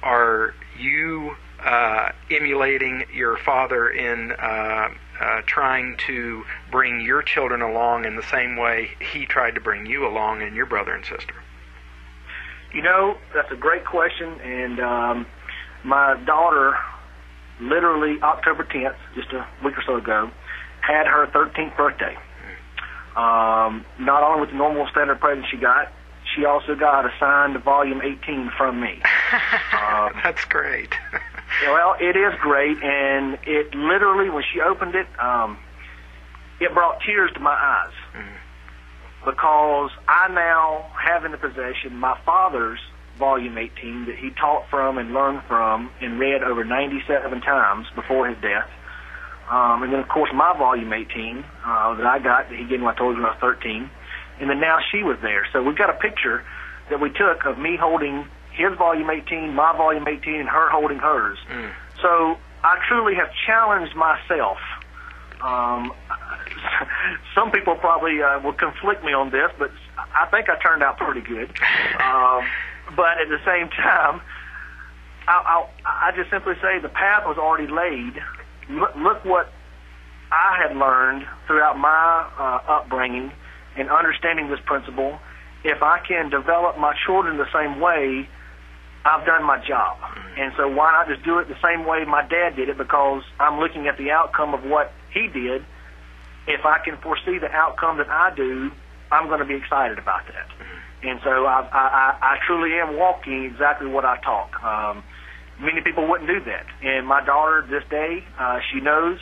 are you... Uh, emulating your father in uh, uh, trying to bring your children along in the same way he tried to bring you along and your brother and sister? You know, that's a great question. And um, my daughter, literally October tenth, just a week or so ago, had her thirteenth birthday. Um, not only with the normal standard present she got, she also got a signed volume eighteen from me. Um, that's great. Well, it is great, and it literally, when she opened it, um, it brought tears to my eyes. Mm-hmm. Because I now have in the possession my father's volume eighteen that he taught from and learned from and read over ninety-seven times before his death. Um, and then, of course, my volume eighteen uh, that I got that he gave me, I told you, when I was thirteen. And then now she was there. So we've got a picture that we took of me holding his volume eighteen, my volume eighteen, and her holding hers. Mm. So I truly have challenged myself. Um, some people probably uh, will conflict me on this, but I think I turned out pretty good. um, but at the same time, I, I, I just simply say the path was already laid. Look, look what I had learned throughout my uh, upbringing and understanding this principle. If I can develop my children the same way, I've done my job. And so why not just do it the same way my dad did it, because I'm looking at the outcome of what he did. If I can foresee the outcome that I do, I'm going to be excited about that. And so I, I, I truly am walking exactly what I talk. Um, many people wouldn't do that. And my daughter this day, uh, she knows.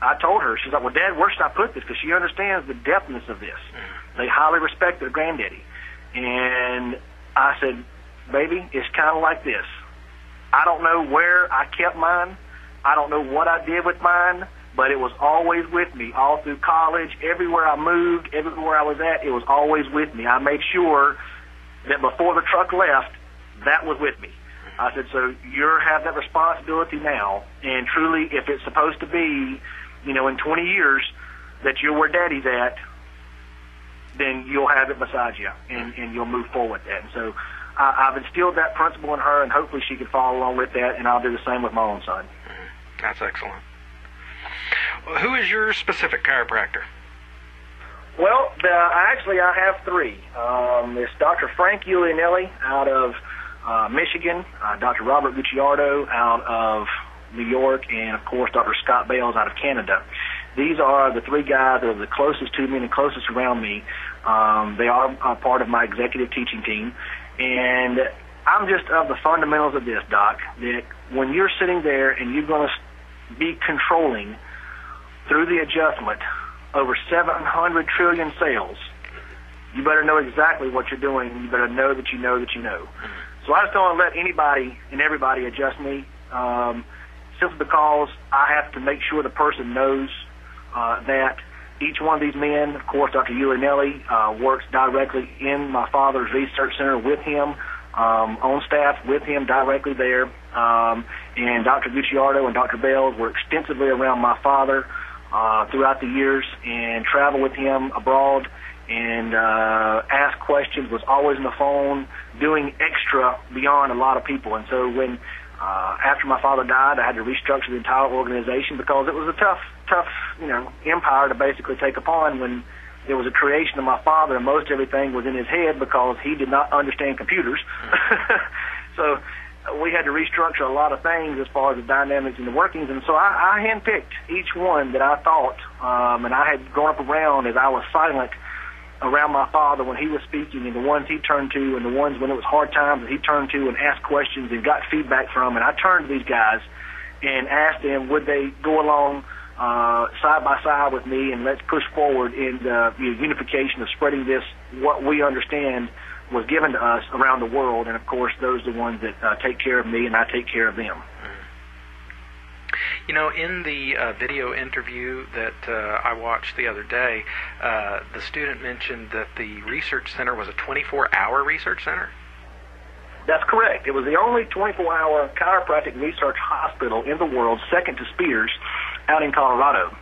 I told her, she's like, "Well, Dad, where should I put this?" Because she understands the depthness of this. They highly respect their granddaddy. And I said, "Baby, it's kind of like this. I don't know where I kept mine. I don't know what I did with mine, but it was always with me all through college. Everywhere I moved, everywhere I was at, it was always with me. I made sure that before the truck left, that was with me." I said, "So you have that responsibility now, and truly, if it's supposed to be, you know, in twenty years that you're where Daddy's at, then you'll have it beside you, and, and you'll move forward with that." And so I, I've instilled that principle in her, and hopefully she can follow along with that, and I'll do the same with my own son. That's excellent. Who is your specific chiropractor? Well, the, actually, I have three. Um, it's Doctor Frank Iulianelli out of uh, Michigan, uh, Doctor Robert Gucciardo out of New York, and, of course, Doctor Scott Bales out of Canada. These are the three guys that are the closest to me and the closest around me. Um, they are a part of my executive teaching team. And I'm just of the fundamentals of this, Doc, that when you're sitting there and you're going to be controlling through the adjustment over seven hundred trillion sales, you better know exactly what you're doing. You better know that you know that you know. So I just don't want to let anybody and everybody adjust me, um, simply because I have to make sure the person knows uh, that each one of these men, of course, Doctor Iulianelli uh, works directly in my father's research center with him, um, on staff with him directly there. Um, and Doctor Gucciardo and Doctor Bales were extensively around my father uh, throughout the years and traveled with him abroad and uh, asked questions, was always on the phone, doing extra beyond a lot of people. And so when Uh, after my father died, I had to restructure the entire organization because it was a tough, tough, you know, empire to basically take upon when it was a creation of my father and most everything was in his head because he did not understand computers. So we had to restructure a lot of things as far as the dynamics and the workings. And so I, I handpicked each one that I thought, um, and I had grown up around as I was silent around my father when he was speaking, and the ones he turned to and the ones when it was hard times that he turned to and asked questions and got feedback from. And I turned to these guys and asked them, would they go along uh, side by side with me and let's push forward in the you know, unification of spreading this, what we understand was given to us around the world. And, of course, those are the ones that uh, take care of me and I take care of them. You know, in the uh, video interview that uh, I watched the other day, uh, the student mentioned that the research center was a twenty-four hour research center? That's correct. It was the only twenty-four hour chiropractic research hospital in the world, second to Spears, out in Colorado.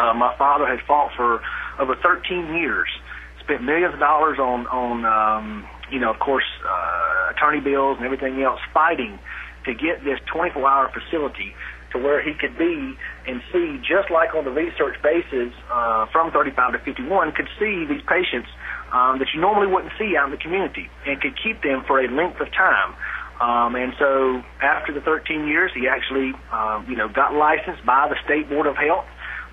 Uh, my father had fought for over thirteen years, spent millions of dollars on, on um, you know, of course, uh, attorney bills and everything else, fighting to get this twenty-four hour facility to where he could be and see, just like on the research basis uh, from thirty-five to fifty-one, could see these patients um, that you normally wouldn't see out in the community and could keep them for a length of time. Um, and so after the thirteen years, he actually uh, you know, got licensed by the State Board of Health,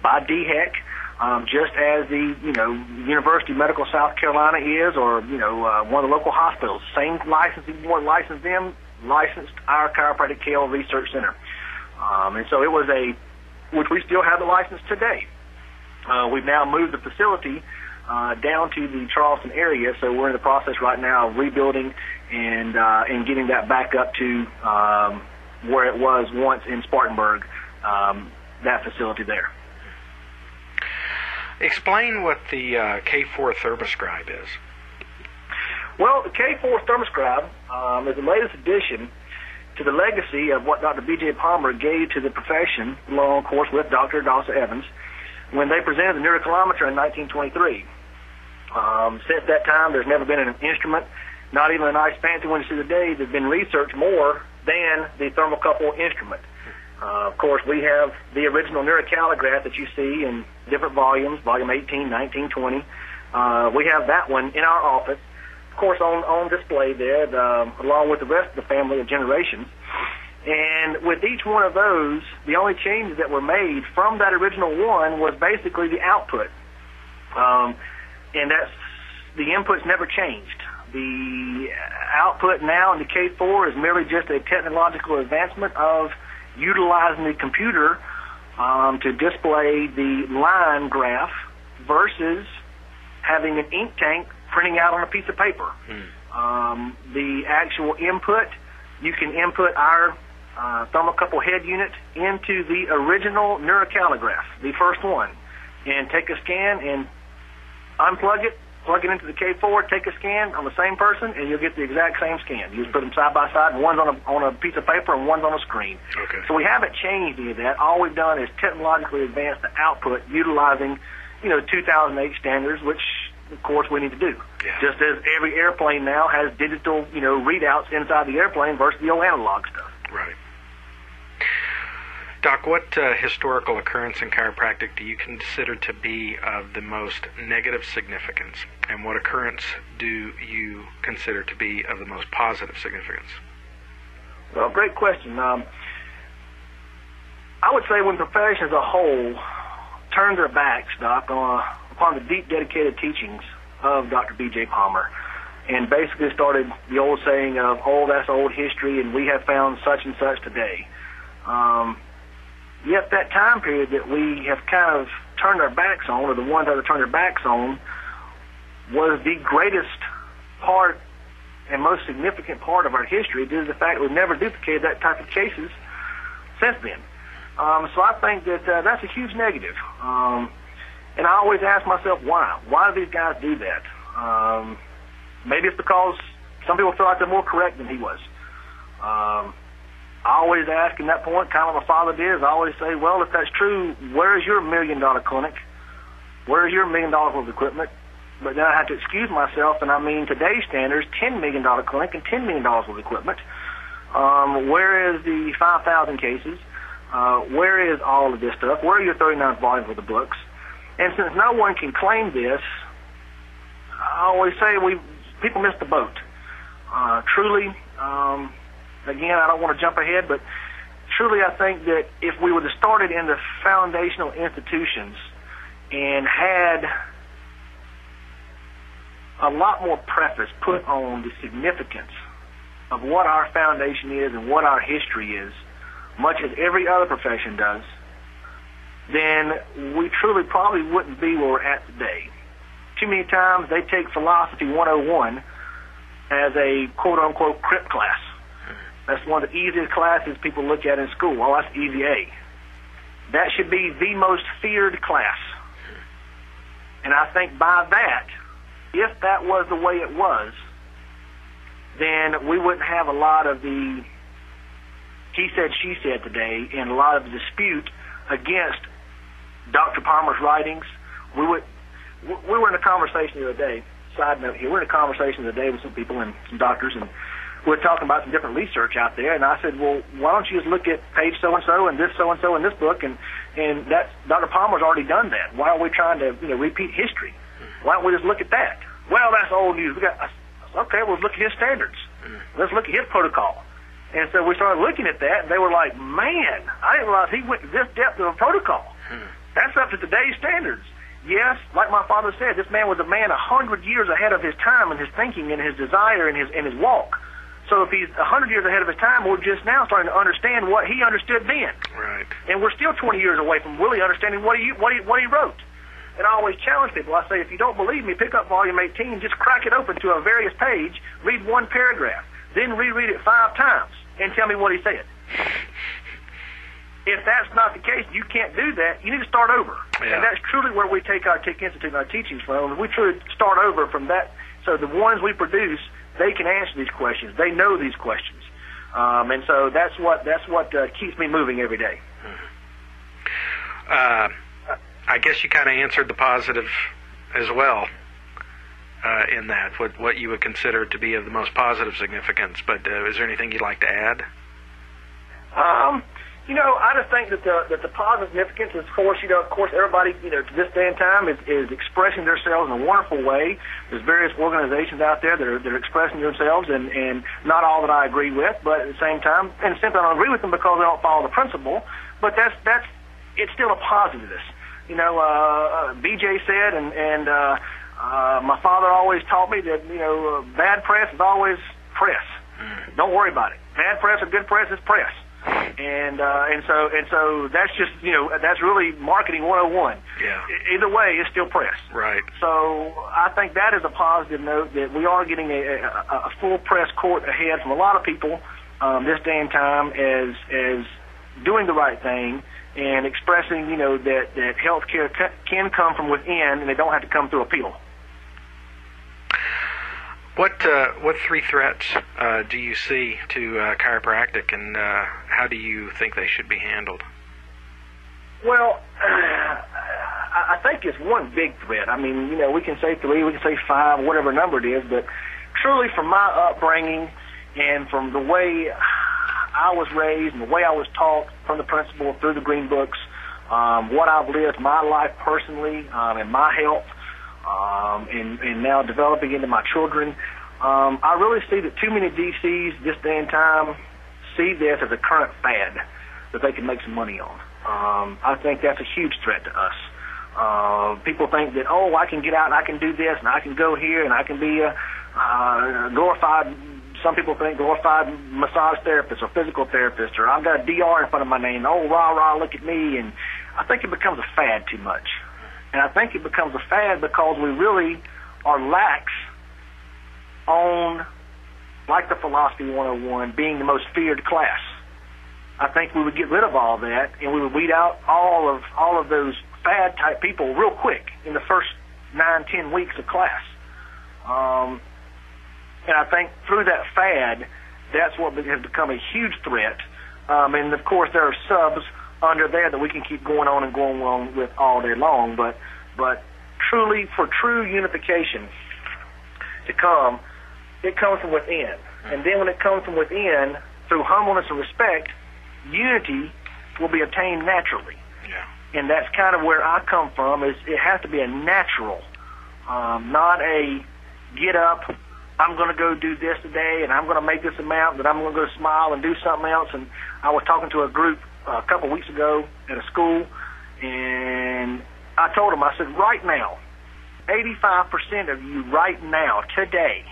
by D H E C, um, just as the you know University of Medical South Carolina is, or you know uh, one of the local hospitals. Same licensing board licensed them, licensed our Chiropractic Kale Research Center. Um, and so it was a, which we still have the license today. Uh, we've now moved the facility uh, down to the Charleston area, so we're in the process right now of rebuilding and uh, and getting that back up to um, where it was once in Spartanburg, um, that facility there. Explain what the uh, K four Thermoscribe is. Well, the K four Thermoscribe um, is the latest addition to the legacy of what Doctor B J. Palmer gave to the profession, along, of course, with Doctor Dawson Evans, when they presented the neurocalograph in nineteen twenty-three. Um, since that time, there's never been an instrument, not even a nice fancy one to see the day, that's been researched more than the thermocouple instrument. Uh, of course, we have the original neurocalograph that you see in different volumes, volume eighteen, nineteen, twenty. Uh, we have that one in our office. Of course, on, on display there, the, along with the rest of the family of generations. And with each one of those, the only changes that were made from that original one was basically the output. Um, and that's, the input's never changed. The output now in the K four is merely just a technological advancement of utilizing the computer um, to display the line graph versus having an ink tank printing out on a piece of paper. Hmm. Um, the actual input, you can input our uh, thermocouple head unit into the original neurocalograph, the first one, and take a scan and unplug it, plug it into the K four, take a scan on the same person, and you'll get the exact same scan. You just put them side by side, one's on a, on a piece of paper and one's on a screen. Okay. So we haven't changed any of that. All we've done is technologically advanced the output utilizing, you know, two thousand eight standards, which of course we need to do. Yeah. Just as every airplane now has digital, you know, readouts inside the airplane versus the old analog stuff. Right. Doc, what uh, historical occurrence in chiropractic do you consider to be of the most negative significance, and what occurrence do you consider to be of the most positive significance? Well, great question. Um, I would say when the profession as a whole turned their backs, Doc, on, upon the deep, dedicated teachings of Doctor B J. Palmer, and basically started the old saying of, oh, that's old history, and we have found such and such today. Um, yet that time period that we have kind of turned our backs on, or the ones that have turned their backs on, was the greatest part and most significant part of our history due to the fact that we've never duplicated that type of cases since then. Um, so I think that uh, that's a huge negative. Um, and I always ask myself, why? Why do these guys do that? Um, maybe it's because some people feel like they're more correct than he was. Um, I always ask in that point, kind of what my father did, is I always say, well, if that's true, where's your million-dollar clinic? Where's your million-dollar worth of equipment? But then I have to excuse myself, and I mean today's standards, ten million dollar clinic and ten million dollars worth of equipment. Um, where is the five thousand cases? Uh, where is all of this stuff? Where are your thirty-nine volumes of the books? And since no one can claim this, I always say we people missed the boat. Uh, truly, um, again, I don't want to jump ahead, but truly I think that if we would have started in the foundational institutions and had a lot more preface put on the significance of what our foundation is and what our history is, much as every other profession does, then we truly probably wouldn't be where we're at today. Too many times they take Philosophy one oh one as a quote-unquote crip class. That's one of the easiest classes people look at in school. Well, that's easy A. That should be the most feared class. And I think by that, if that was the way it was, then we wouldn't have a lot of the he said, she said today, and a lot of dispute against Doctor Palmer's writings. We would, we were in a conversation the other day, side note here, we were in a conversation the other day with some people and some doctors, and we were talking about some different research out there, and I said, well, why don't you just look at page so-and-so and this so-and-so in this book, and, and that's, Doctor Palmer's already done that. Why are we trying to, you know, repeat history? Why don't we just look at that? Well, that's old news. We got, I said, okay, well, let's look at his standards. Let's look at his protocol. And so we started looking at that, and they were like, man, I didn't realize he went to this depth of a protocol. Hmm. That's up to today's standards. Yes, like my father said, this man was a man one hundred years ahead of his time in his thinking and his desire and his, and his walk. So if he's one hundred years ahead of his time, we're just now starting to understand what he understood then. Right. And we're still twenty years away from really understanding what he, what he, what he wrote. And I always challenge people. I say, if you don't believe me, pick up volume eighteen, just crack it open to a various page, read one paragraph. Then reread it five times and tell me what he said. If that's not the case, you can't do that. You need to start over. Yeah. And that's truly where we take our T I C Institute and our teachings from. We truly start over from that. So the ones we produce, they can answer these questions. They know these questions. Um, and so that's what that's what uh, keeps me moving every day. Uh, I guess you kind of answered the positive as well. Uh, in that, what, what you would consider to be of the most positive significance. But uh, is there anything you'd like to add? Um, you know, I just think that the, that the positive significance is, of course, you know, of course, everybody, you know, to this day and time is, is expressing themselves in a wonderful way. There's various organizations out there that are, that are expressing themselves, and, and not all that I agree with, but at the same time, and simply I don't agree with them because they don't follow the principle, but that's, that's it's still a positivist. You know, uh, B J said, and, and uh, Uh, my father always taught me that, you know, uh, bad press is always press. Mm. Don't worry about it. Bad press or good press is press. And, uh, and so, and so that's just, you know, that's really marketing one oh one. Yeah. Either way, it's still press. Right. So I think that is a positive note, that we are getting a, a, a full press court ahead from a lot of people, um, this day and time, as, as doing the right thing. And expressing, you know, that, that health care c can come from within, and they don't have to come through appeal. What uh, what three threats uh, do you see to uh, chiropractic, and uh, how do you think they should be handled? Well, uh, I think it's one big threat. I mean, you know, we can say three, we can say five, whatever number it is, but truly from my upbringing and from the way I was raised and the way I was taught from the principal through the green books, um, what I've lived my life personally um, and my health um, and, and now developing into my children, um, I really see that too many D Cs this day and time see this as a current fad that they can make some money on. Um, I think that's a huge threat to us. Uh, people think that, oh, I can get out and I can do this and I can go here and I can be a uh, glorified, some people think glorified massage therapist or physical therapist, or I've got a D R in front of my name, oh, rah, rah, look at me. And I think it becomes a fad too much. And I think it becomes a fad because we really are lax on, like the Philosophy one oh one, being the most feared class. I think we would get rid of all that, and we would weed out all of all of those fad-type people real quick in the first nine, ten weeks of class. Um, and I think through that fad, that's what has become a huge threat. Um, and, of course, there are subs under there that we can keep going on and going on with all day long. But, but truly, for true unification to come, it comes from within. And then when it comes from within, through humbleness and respect, unity will be obtained naturally. Yeah. And that's kind of where I come from, is it has to be a natural, um, not a get up, I'm going to go do this today, and I'm going to make this amount, and I'm going to go smile and do something else. And I was talking to a group uh, a couple weeks ago at a school, and I told them, I said, right now, eighty-five percent of you right now, today,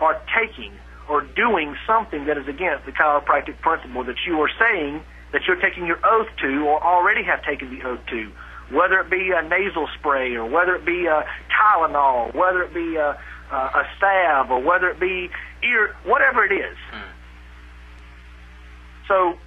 are taking or doing something that is against the chiropractic principle that you are saying that you're taking your oath to or already have taken the oath to, whether it be a nasal spray or whether it be a Tylenol, whether it be a, a, a salve or whether it be ear, whatever it is. Mm. So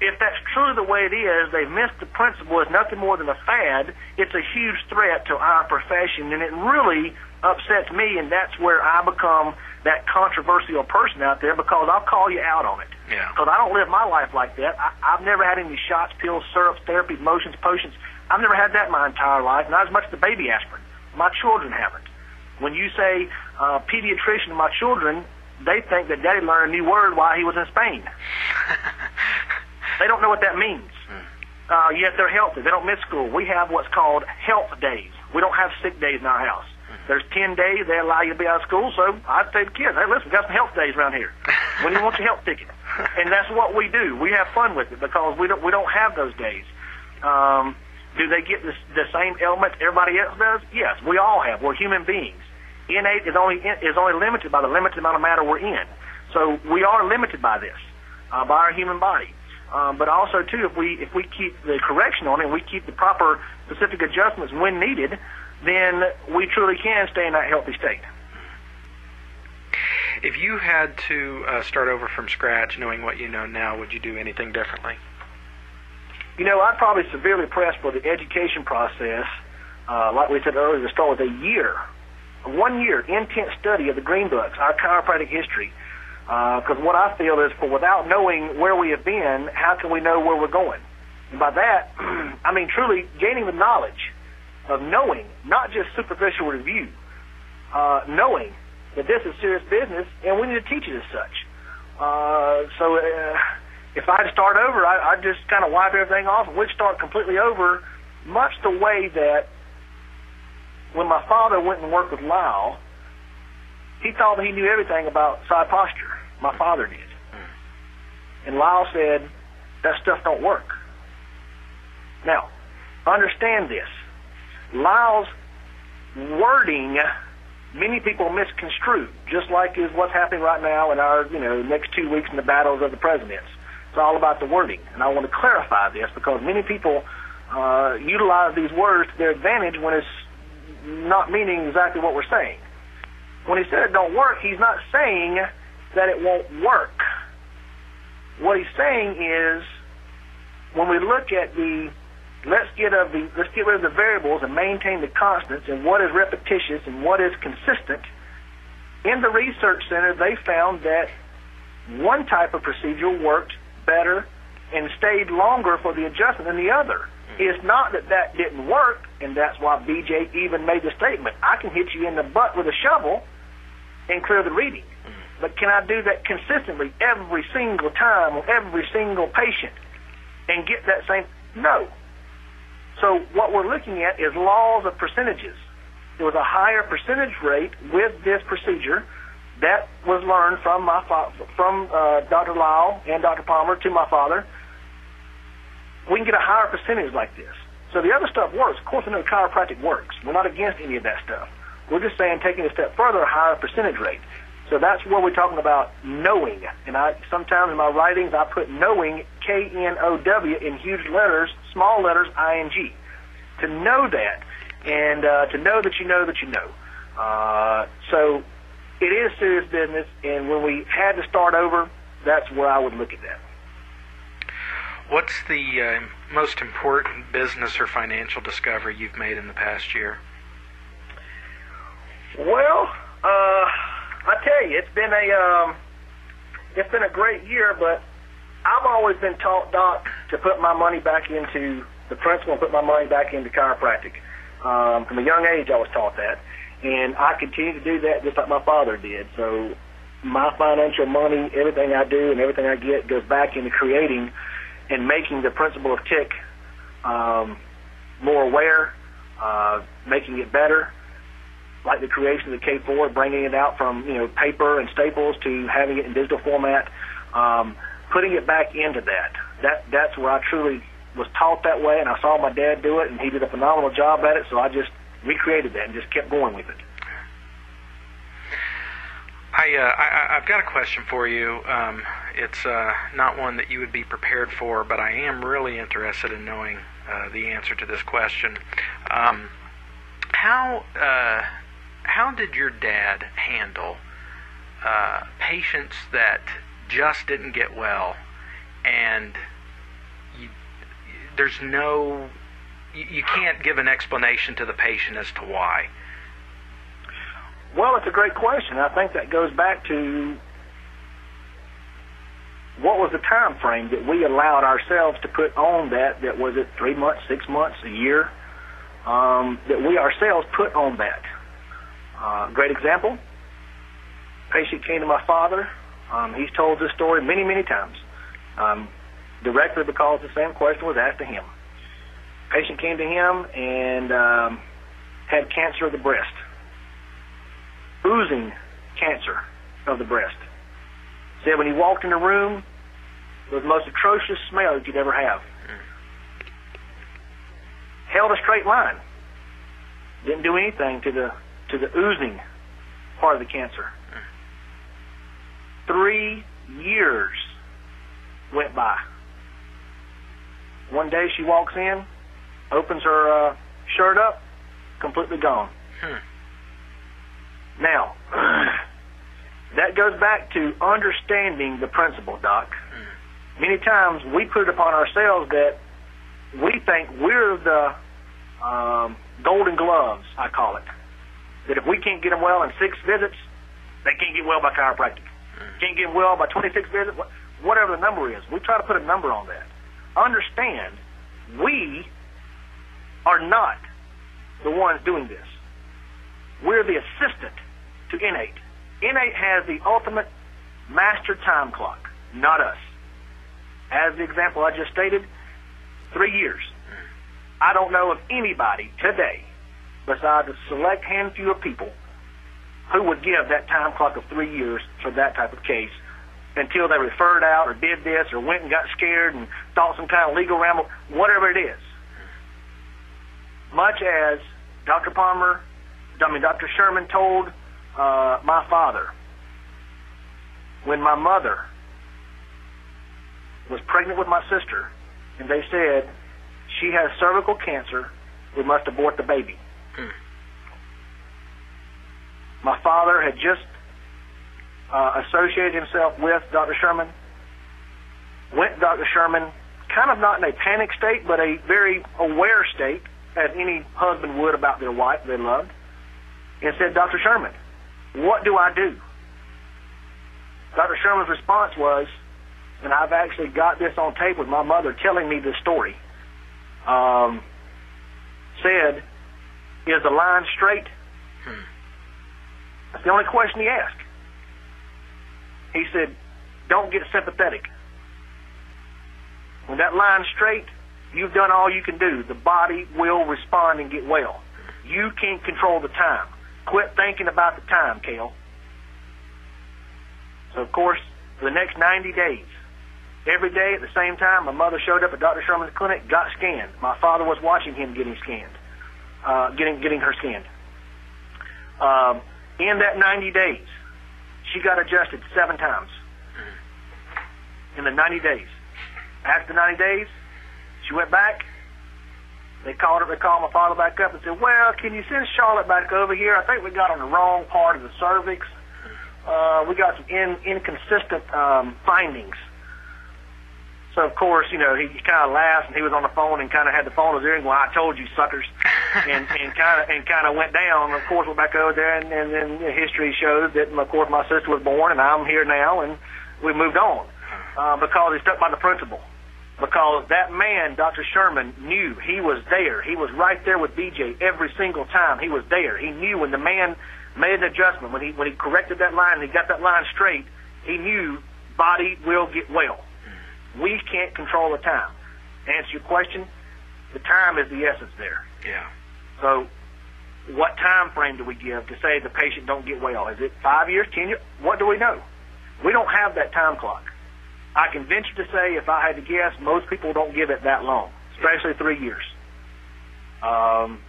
if that's truly the way it is, they've missed the principle. It's nothing more than a fad. It's a huge threat to our profession, and it really upsets me, and that's where I become that controversial person out there, because I'll call you out on it. Yeah. Because I don't live my life like that. I, I've never had any shots, pills, syrups, therapy, motions, potions. I've never had that my entire life, not as much as the baby aspirin. My children haven't. When you say uh, pediatrician to my children, they think that Daddy learned a new word while he was in Spain. They don't know what that means. Mm. Uh, yet they're healthy. They don't miss school. We have what's called health days. We don't have sick days in our house. There's ten days they allow you to be out of school, so I'd say to the kids, hey, listen, we've got some health days around here. When do you want your health ticket? And that's what we do. We have fun with it because we don't we don't have those days. Um, do they get this, the same ailment everybody else does? Yes, we all have. We're human beings. Innate is only is only limited by the limited amount of matter we're in. So we are limited by this, uh, by our human body. Um, but also, too, if we if we keep the correction on it and we keep the proper specific adjustments when needed, then we truly can stay in that healthy state. If you had to uh, start over from scratch, knowing what you know now, would you do anything differently? You know, I'd probably severely press for the education process. Uh, like we said earlier, to start with a year, one year intense study of the Green Books, our chiropractic history, because uh, what I feel is, for without knowing where we have been, how can we know where we're going? And by that, I mean truly gaining the knowledge of knowing, not just superficial review, uh, knowing that this is serious business and we need to teach it as such. Uh, so uh, if I had to start over, I, I'd just kind of wipe everything off and we'd start completely over, much the way that when my father went and worked with Lyle, he thought that he knew everything about side posture. My father did. And Lyle said, that stuff don't work. Now, understand this. Lyle's wording, many people misconstrue, just like is what's happening right now in our, you know, next two weeks in the battles of the presidents. It's all about the wording, and I want to clarify this because many people uh, utilize these words to their advantage when it's not meaning exactly what we're saying. When he said it don't work, he's not saying that it won't work. What he's saying is, when we look at the Let's get, of the, let's get rid of the variables and maintain the constants and what is repetitious and what is consistent. In the research center, they found that one type of procedure worked better and stayed longer for the adjustment than the other. It's not that that didn't work, and that's why B J even made the statement, I can hit you in the butt with a shovel and clear the reading. But can I do that consistently every single time on every single patient and get that same? No. So what we're looking at is laws of percentages. There was a higher percentage rate with this procedure that was learned from my fa- from uh, Doctor Lyle and Doctor Palmer to my father. We can get a higher percentage like this. So the other stuff works. Of course, I know chiropractic works. We're not against any of that stuff. We're just saying taking a step further, a higher percentage rate. So that's where we're talking about knowing. And I sometimes in my writings, I put knowing, K N O W, in huge letters, small letters, I N G. To know that, and uh, to know that you know that you know. Uh, so it is serious business, and when we had to start over, that's where I would look at that. What's the uh, most important business or financial discovery you've made in the past year? Well, uh, I tell you, it's been a um, it's been a great year, but I've always been taught, Doc, to put my money back into the principal and put my money back into chiropractic. Um, from a young age, I was taught that, and I continue to do that just like my father did. So my financial money, everything I do and everything I get goes back into creating and making the principle of T I C um, more aware, uh, making it better, like the creation of the K four, bringing it out from you know paper and staples to having it in digital format, um, putting it back into that. That that's where I truly was taught that way, and I saw my dad do it, and he did a phenomenal job at it, so I just recreated that and just kept going with it. I, uh, I, I've got a question for you. Um, it's uh, not one that you would be prepared for, but I am really interested in knowing uh, the answer to this question. Um, how uh, how did your dad handle uh, patients that just didn't get well, and you, there's no you, you can't give an explanation to the patient as to why? Well, it's a great question. I think that goes back to what was the time frame that we allowed ourselves to put on that, that was it three months, six months, a year, um, that we ourselves put on that. Uh, great example, patient came to my father. Um, he's told this story many, many times, um, directly because the same question was asked to him. Patient came to him and um, had cancer of the breast. Oozing cancer of the breast. Said when he walked in the room, it was the most atrocious smell that you'd ever have. Held a straight line. Didn't do anything to the to the oozing part of the cancer. Three years went by. One day she walks in, opens her uh, shirt up, completely gone. Hmm. Now, that goes back to understanding the principle, Doc. Many times we put it upon ourselves that we think we're the um, golden gloves, I call it. That if we can't get them well in six visits, they can't get well by chiropractic. Can't get well by twenty-six visits, whatever the number is. We try to put a number on that. Understand, we are not the ones doing this. We're the assistant to Innate. Innate has the ultimate master time clock, not us. As the example I just stated, three years. I don't know of anybody today, besides a select hand few of people, who would give that time clock of three years for that type of case until they referred out or did this or went and got scared and thought some kind of legal ramble, whatever it is. Much as Doctor Palmer, I mean, Doctor Sherman told uh, my father when my mother was pregnant with my sister, and they said, she has cervical cancer, we must abort the baby. Hmm. My father had just uh, associated himself with Doctor Sherman, went to Doctor Sherman, kind of not in a panic state, but a very aware state, as any husband would about their wife they loved, and said, Doctor Sherman, what do I do? Doctor Sherman's response was, and I've actually got this on tape with my mother telling me this story, um, said, is the line straight? Hmm. That's the only question he asked. He said, don't get sympathetic. When that line's straight, you've done all you can do. The body will respond and get well. You can't control the time. Quit thinking about the time, Kale. So, of course, for the next ninety days, every day at the same time, my mother showed up at Doctor Sherman's clinic, got scanned. My father was watching him getting scanned, uh, getting getting her scanned. Um, in that ninety days, she got adjusted seven times. In the ninety days. After ninety days, she went back. They called her, they called my father back up and said, well, can you send Charlotte back over here? I think we got on the wrong part of the cervix. Uh, we got some in, inconsistent um, findings. So, of course, you know, he, he kind of laughed, and he was on the phone and kind of had the phone in his ear and going, I told you, suckers, and and kind of and kind of went down. Of course, we're back over there, and, and then history shows that, of course, my sister was born, and I'm here now, and we moved on uh, because he stuck by the principle. Because that man, Doctor Sherman, knew he was there. He was right there with B J every single time. He was there. He knew when the man made an adjustment, when he when he corrected that line and he got that line straight, he knew body will get well. We can't control the time. To answer your question, the time is the essence there. Yeah. So what time frame do we give to say the patient don't get well? Is it five years, ten years? What do we know? We don't have that time clock. I can venture to say, if I had to guess, most people don't give it that long, especially three years. Um,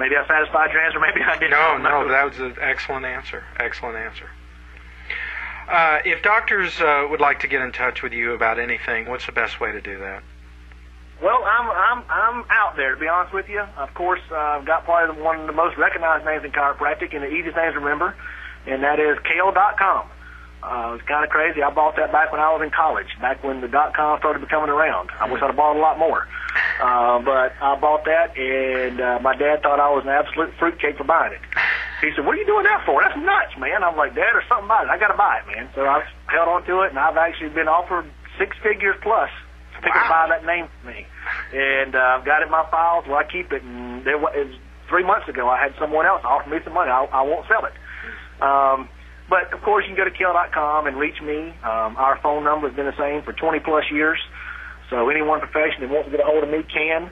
maybe I satisfied your answer, maybe I didn't. No, no, that was an excellent answer, excellent answer. Uh, if doctors uh, would like to get in touch with you about anything, what's the best way to do that? Well, I'm I'm I'm out there, to be honest with you. Of course, uh, I've got probably the, one of the most recognized names in chiropractic and the easiest names to remember, and that is kale dot com. Uh, it's kind of crazy. I bought that back when I was in college, back when the dot-com started becoming around. I wish I'd have bought a lot more. Uh, but I bought that, and uh, my dad thought I was an absolute fruitcake for buying it. He said, what are you doing that for? That's nuts, man. I'm like, Dad, or something about it. I got to buy it, man. So I've held on to it, and I've actually been offered six figures plus to pick up by that name for me. And uh, I've got it in my files where I keep it. And there was, it was three months ago, I had someone else offer me some money. I, I won't sell it. Um, but, of course, you can go to kale dot com and reach me. Um, our phone number has been the same for twenty-plus years. So any one profession that wants to get a hold of me can.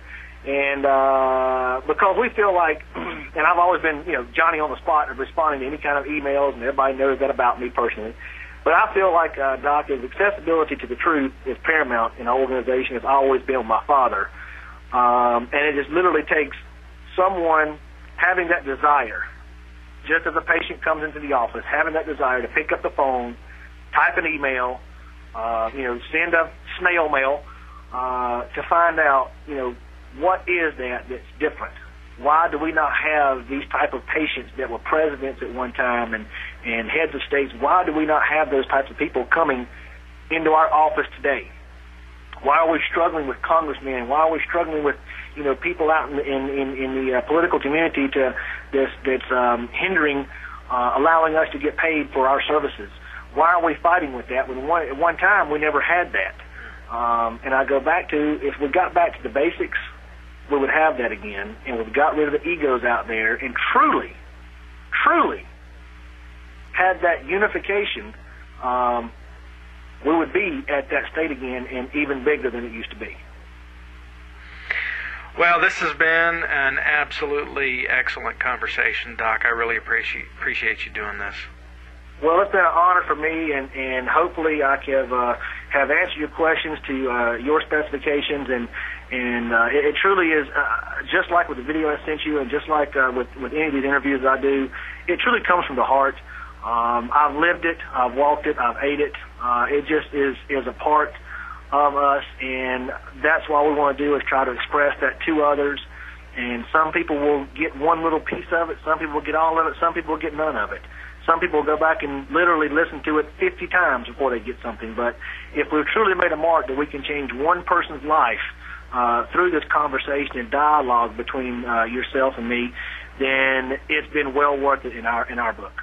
And uh, because we feel like, and I've always been, you know, Johnny on the spot of responding to any kind of emails, and everybody knows that about me personally. But I feel like, uh, Doc, is accessibility to the truth is paramount in our organization. It's always been with my father. Um, and it just literally takes someone having that desire, just as a patient comes into the office, having that desire to pick up the phone, type an email, uh, you know, send a snail mail uh, to find out, you know, what is that that's different? Why do we not have these type of patients that were presidents at one time and, and heads of states? Why do we not have those types of people coming into our office today? Why are we struggling with congressmen? Why are we struggling with, you know, people out in in, in, in the uh, political community to this, that's um, hindering, uh, allowing us to get paid for our services? Why are we fighting with that? When one, at one time, we never had that. Um, and I go back to, if we got back to the basics, we would have that again, and we've got rid of the egos out there and truly, truly had that unification, um, we would be at that state again and even bigger than it used to be. Well, this has been an absolutely excellent conversation, Doc. I really appreciate appreciate you doing this. Well, it's been an honor for me, and, and hopefully I have, uh, have answered your questions to uh, your specifications. And, and uh, it, it truly is, uh, just like with the video I sent you and just like uh, with, with any of these interviews I do, it truly comes from the heart. Um, I've lived it. I've walked it. I've ate it. Uh, it just is, is a part of us, and that's why we want to do is try to express that to others. And some people will get one little piece of it. Some people will get all of it. Some people will get none of it. Some people go back and literally listen to it fifty times before they get something. But if we've truly made a mark that we can change one person's life uh, through this conversation and dialogue between uh, yourself and me, then it's been well worth it in our in our book.